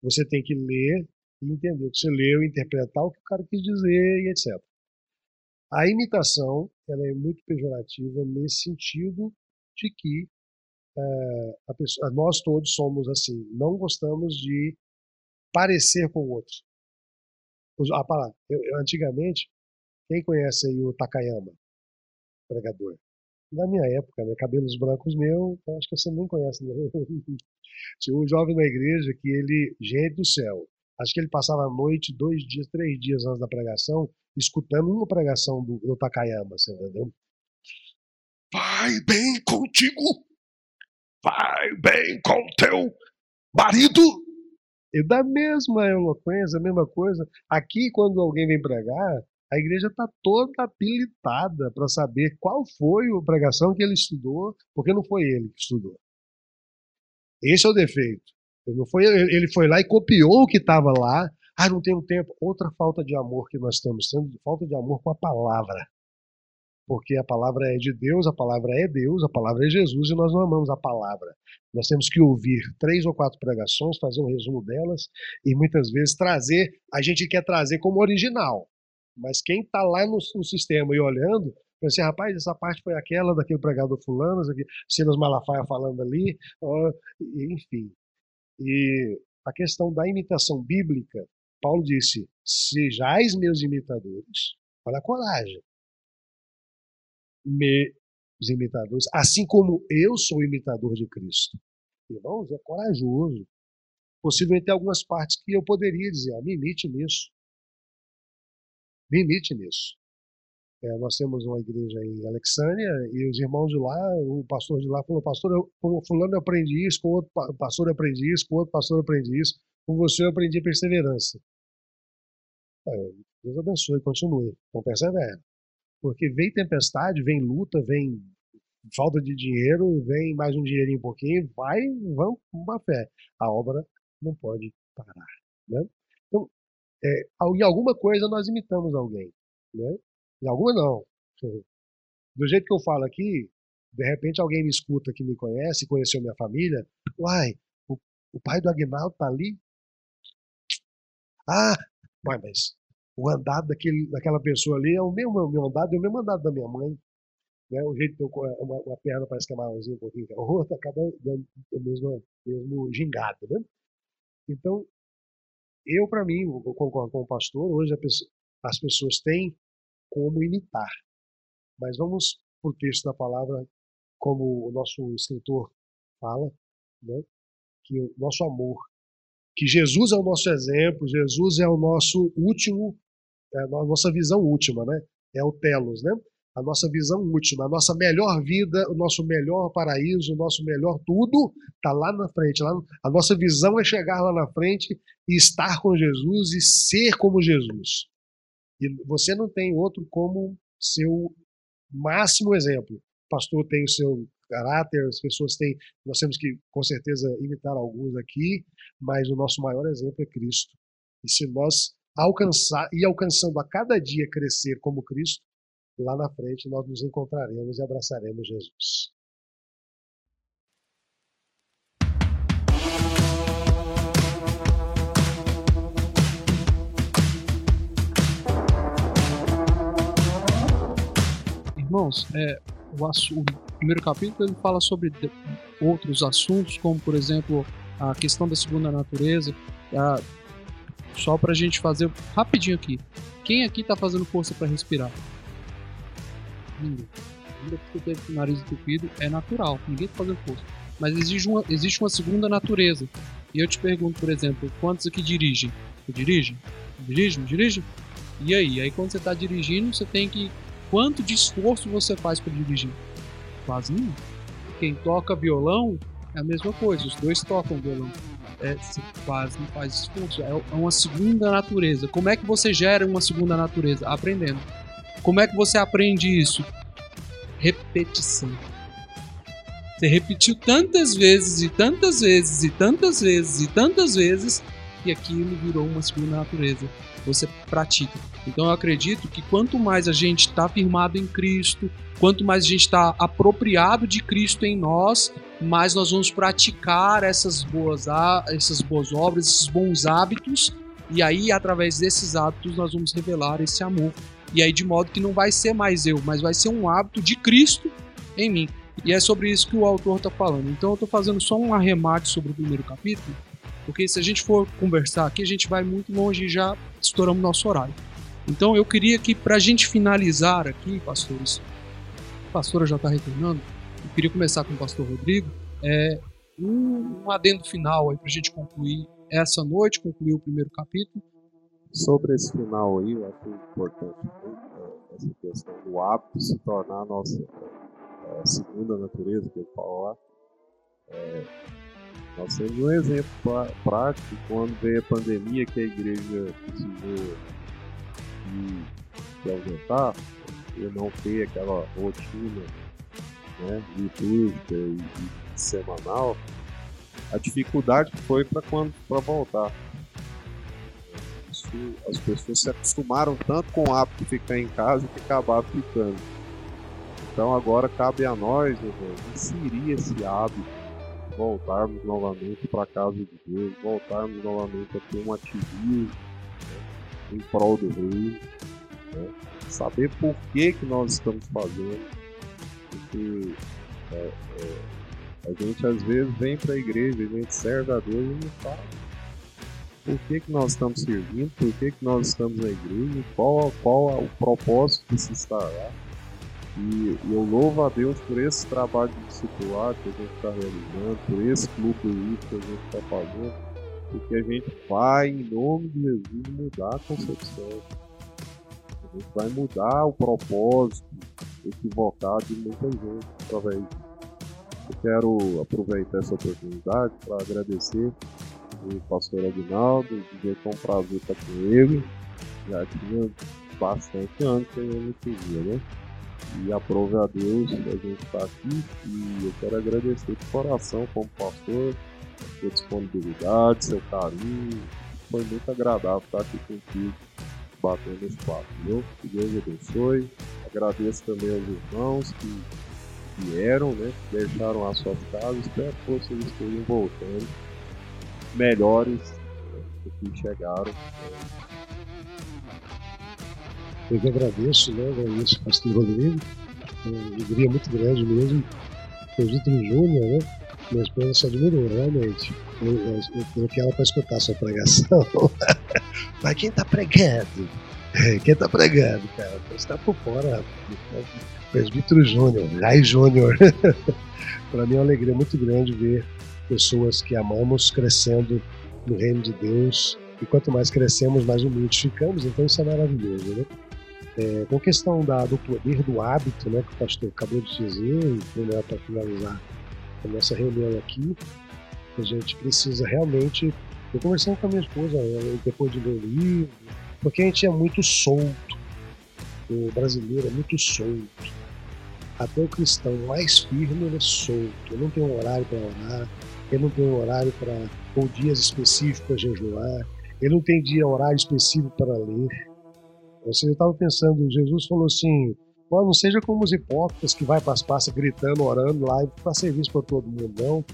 Você tem que ler e entender o que você leu, interpretar o que o cara quis dizer e etcétera. A imitação ela é muito pejorativa nesse sentido de que é, a pessoa, nós todos somos assim, não gostamos de parecer com o outro. A palavra, eu, eu, antigamente, quem conhece aí o Takayama, pregador? Na minha época, né, cabelos brancos meus, acho que você nem conhece. Né? Tinha um jovem na igreja que ele, gente do céu, acho que ele passava a noite, dois dias, três dias antes da pregação, escutando uma pregação do, do Takayama, você entendeu? Vai bem contigo, vai bem com teu marido. E da mesma eloquência, a mesma coisa. Aqui, quando alguém vem pregar, a igreja está toda habilitada para saber qual foi a pregação que ele estudou, porque não foi ele que estudou. Esse é o defeito. Ele, não foi, ele foi lá e copiou o que estava lá. Ah, não tenho tempo. Outra falta de amor que nós estamos tendo, falta de amor com a palavra. Porque a palavra é de Deus, a palavra é Deus, a palavra é Jesus, e nós não amamos a palavra. Nós temos que ouvir três ou quatro pregações, fazer um resumo delas, e muitas vezes trazer, a gente quer trazer como original. Mas quem está lá no, no sistema e olhando, vai dizer, rapaz, essa parte foi aquela daquele pregador fulano, Silas Malafaia falando ali, ó, enfim. E a questão da imitação bíblica, Paulo disse, sejais meus imitadores, olha a coragem, meus imitadores, assim como eu sou imitador de Cristo. Irmãos, é corajoso. Possivelmente tem algumas partes que eu poderia dizer, ó, me imite nisso. Limite nisso. É, nós temos uma igreja em Alexânia e os irmãos de lá, o pastor de lá falou, pastor, eu, com o fulano eu aprendi isso, com outro pastor eu aprendi isso, com outro pastor eu aprendi isso, com você eu aprendi perseverança. Deus abençoe, continue, não persevera. Porque vem tempestade, vem luta, vem falta de dinheiro, vem mais um dinheirinho um pouquinho, vai, vamos com a fé. A obra não pode parar, né? É, em alguma coisa nós imitamos alguém, né? Em alguma não. Do jeito que eu falo aqui, de repente alguém me escuta que me conhece, conheceu minha família. Uai, o, o pai do Aguinaldo tá ali? Ah, mas o andado daquele, daquela pessoa ali é o mesmo, o meu andado, é o mesmo andado da minha mãe. Né? O jeito que eu, uma, uma perna parece que é maiorzinha um pouquinho que a outra, acaba dando o mesmo, mesmo gingado, né? Então, eu, para mim, eu concordo com o pastor, hoje as pessoas têm como imitar. Mas vamos para o texto da palavra, como o nosso escritor fala, né? Que o nosso amor, que Jesus é o nosso exemplo, Jesus é o nosso último, é a nossa visão última, né? É o telos, né? A nossa visão última, a nossa melhor vida, o nosso melhor paraíso, o nosso melhor tudo, está lá na frente. Lá no... A nossa visão é chegar lá na frente e estar com Jesus e ser como Jesus. E você não tem outro como seu máximo exemplo. O pastor tem o seu caráter, as pessoas têm... Nós temos que, com certeza, imitar alguns aqui, mas o nosso maior exemplo é Cristo. E se nós alcançar, e alcançando a cada dia crescer como Cristo, lá na frente nós nos encontraremos e abraçaremos Jesus. Irmãos, é, o, o primeiro capítulo ele fala sobre de, outros assuntos, como por exemplo a questão da segunda natureza. A, só para a gente fazer rapidinho aqui. Quem aqui está fazendo força para respirar? Ninguém. Ainda que você teve o nariz entupido, é natural, ninguém está fazendo força. Mas existe uma, existe uma segunda natureza. E eu te pergunto, por exemplo, quantos aqui dirigem? Você dirige? Dirige? Dirige? E aí? Aí quando você está dirigindo, você tem que Quanto de esforço você faz para dirigir? Quase nenhum. Quem toca violão é a mesma coisa, os dois tocam violão. É, você quase não faz esforço, é uma segunda natureza. Como é que você gera uma segunda natureza? Aprendendo. Como é que você aprende isso? Repetição. Você repetiu tantas vezes e tantas vezes e tantas vezes e tantas vezes que aquilo virou uma segunda natureza. Você pratica. Então eu acredito que quanto mais a gente está firmado em Cristo, quanto mais a gente está apropriado de Cristo em nós, mais nós vamos praticar essas boas, essas boas obras, esses bons hábitos, e aí através desses hábitos nós vamos revelar esse amor. E aí de modo que não vai ser mais eu, mas vai ser um hábito de Cristo em mim. E é sobre isso que o autor está falando. Então eu estou fazendo só um arremate sobre o primeiro capítulo, porque se a gente for conversar aqui, a gente vai muito longe e já estouramos nosso horário. Então eu queria que, para a gente finalizar aqui, pastores, a pastora já está retornando, eu queria começar com o pastor Rodrigo, é, um, um adendo final para a gente concluir essa noite, concluir o primeiro capítulo. Sobre esse final aí, eu acho importante, né, essa questão do hábito se tornar a nossa a segunda natureza, que eu falo lá. É, nós temos um exemplo prático quando veio a pandemia, que a igreja precisou de, de aumentar e não ter aquela rotina, né, litúrgica e, e semanal, a dificuldade que foi para quando para voltar. Isso, as pessoas se acostumaram tanto com o hábito de ficar em casa que acabaram ficando. Então agora cabe a nós, meu Deus, inserir esse hábito, voltarmos novamente para a casa de Deus, voltarmos novamente a ter um ativismo, né, em prol do reino, né, saber por que, que nós estamos fazendo, porque é, é, a gente às vezes vem para a igreja, a gente serve a Deus e não fala por que, que nós estamos servindo, por que, que nós estamos na igreja, qual, qual é o propósito que se estará. E eu louvo a Deus por esse trabalho de discipulado que a gente está realizando, por esse clube que a gente está fazendo, porque a gente vai, em nome de Jesus, mudar a concepção. A gente vai mudar o propósito equivocado de muita gente através disso. Eu quero aproveitar essa oportunidade para agradecer o pastor Aguinaldo, dizer que é um prazer estar com ele. Já tinha bastante anos que ele me pedia, né? E aprove a Deus a gente estar aqui, e eu quero agradecer de coração como pastor, a sua disponibilidade, seu carinho. Foi muito agradável estar aqui contigo, batendo esse papo, viu? Que Deus abençoe. Agradeço também aos irmãos que vieram, né? Que deixaram as suas casas. Espero que vocês estejam voltando melhores, né, do que chegaram, né? Eu que agradeço, né, agradeço ao pastor Rodrigo, uma alegria muito grande mesmo. Eu dito em Júnior, né, minha esposa se admirou, realmente. Eu, eu, eu coloquei ela para escutar a sua pregação. Mas quem está pregando? Quem está pregando, cara? Você está por fora, o presbítero Júnior, Jair Júnior. Para mim é uma alegria muito grande ver pessoas que amamos crescendo no reino de Deus. E quanto mais crescemos, mais humildes ficamos, então isso é maravilhoso, né? É, com a questão da, do poder do hábito, né, que o pastor acabou de dizer, e né, para finalizar a nossa reunião aqui, a gente precisa realmente... Eu conversando com a minha esposa, né, depois de ler o livro, porque a gente é muito solto, o brasileiro é muito solto, até o cristão mais firme ele é solto, ele não tem um horário para orar, ele não tem um horário para ou dias específicos para jejuar, ele não tem dia, horário específico para ler. Eu estava pensando, Jesus falou assim, não seja como os hipócritas que vai para as passas gritando, orando lá, e faz serviço para todo mundo, não.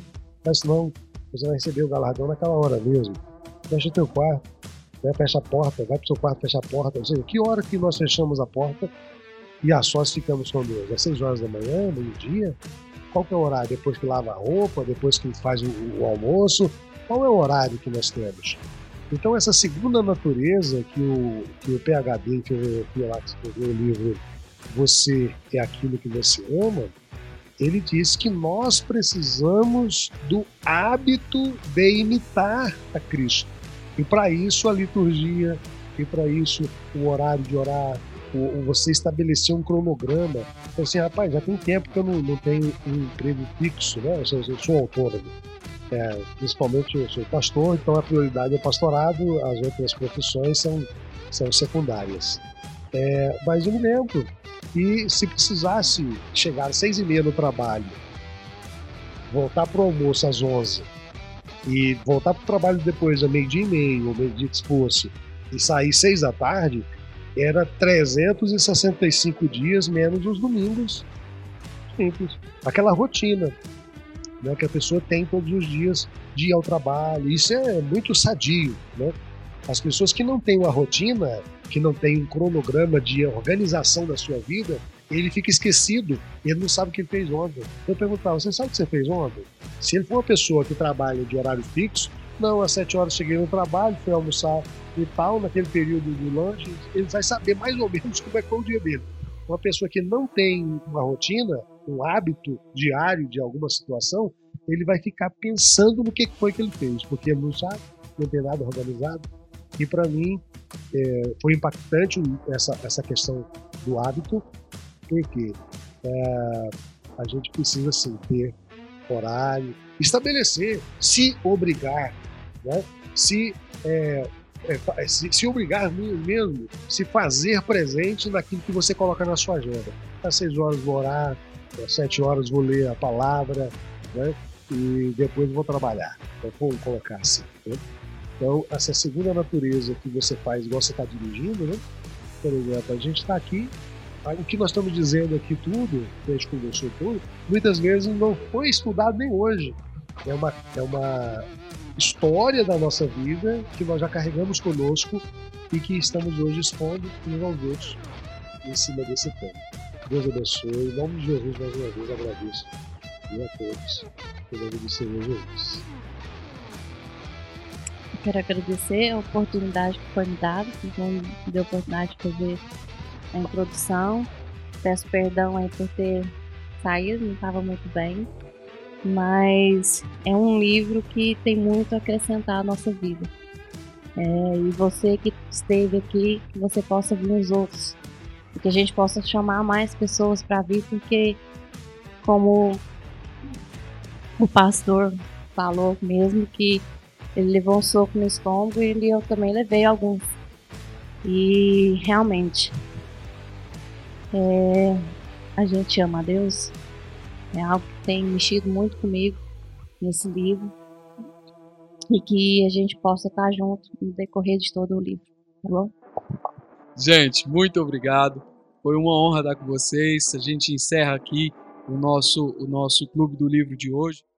Mas não, você vai receber o galardão naquela hora mesmo. Fecha o teu quarto, né? Fecha a porta, vai para o seu quarto, fecha a porta. Ou seja, que hora que nós fechamos a porta e a sós ficamos com Deus? Às seis horas da manhã, meio-dia? Qual que é o horário? Depois que lava a roupa, depois que faz o, o almoço? Qual é o horário que nós temos? Então, essa segunda natureza que o, que o P H D, que eu vi lá, que escreveu o livro Você é Aquilo que Você Ama, ele diz que nós precisamos do hábito de imitar a Cristo. E para isso a liturgia, e para isso o horário de orar, você estabeleceu um cronograma. Então, assim, rapaz, já tem tempo que eu não, não tenho um emprego fixo, né? Eu sou, eu sou autônomo. É, principalmente eu sou pastor, então a prioridade é pastorado, as outras profissões são, são secundárias. É, mas eu me lembro que se precisasse chegar às seis e meia no trabalho, voltar para o almoço às onze e voltar para o trabalho depois ao meio-dia e meio, ou meio-dia que fosse, e sair seis da tarde, era trezentos e sessenta e cinco dias menos os domingos. Simples. Aquela rotina, né, que a pessoa tem todos os dias de ir ao trabalho. Isso é muito sadio, né? As pessoas que não têm uma rotina, que não têm um cronograma de organização da sua vida, ele fica esquecido, ele não sabe o que ele fez ontem. Eu perguntava, você sabe o que você fez ontem? Se ele for uma pessoa que trabalha de horário fixo, não, às sete horas cheguei no trabalho, fui almoçar e tal, naquele período de lanche, ele vai saber mais ou menos como é que foi o dia dele. Uma pessoa que não tem uma rotina, um hábito diário de alguma situação, ele vai ficar pensando no que foi que ele fez, porque ele não sabe, não tem nada organizado. E para mim, é, foi impactante essa, essa questão do hábito, porque é, a gente precisa, assim, ter horário, estabelecer, se obrigar, né? se, é, é, se, se obrigar mesmo, se fazer presente naquilo que você coloca na sua agenda. Às seis horas vou orar, às sete horas vou ler a palavra, né? E depois vou trabalhar. Então, vou colocar assim. Né? Então, essa segunda natureza que você faz, igual você está dirigindo, né? Por exemplo, a gente está aqui, o que nós estamos dizendo aqui tudo, que a gente conversou tudo, muitas vezes não foi estudado nem hoje. É uma, é uma história da nossa vida que nós já carregamos conosco e que estamos hoje expondo uns aos outros em cima desse tema. Deus abençoe, em nome de Jesus mais uma vez agradeço e a todos pelo nome do Senhor Jesus. Eu quero agradecer a oportunidade que foi me dada, que me deu a oportunidade de fazer a introdução. Peço perdão aí por ter saído, não estava muito bem, mas é um livro que tem muito a acrescentar à nossa vida. É, e você que esteve aqui, que você possa vir os outros, que a gente possa chamar mais pessoas para vir, porque como o pastor falou mesmo, que ele levou um soco no estômago e eu também levei alguns. E realmente, É, a gente ama a Deus, é algo que tem mexido muito comigo nesse livro, e que a gente possa estar junto no decorrer de todo o livro, tá bom? Gente, muito obrigado, foi uma honra estar com vocês. A gente encerra aqui o nosso, o nosso Clube do Livro de hoje.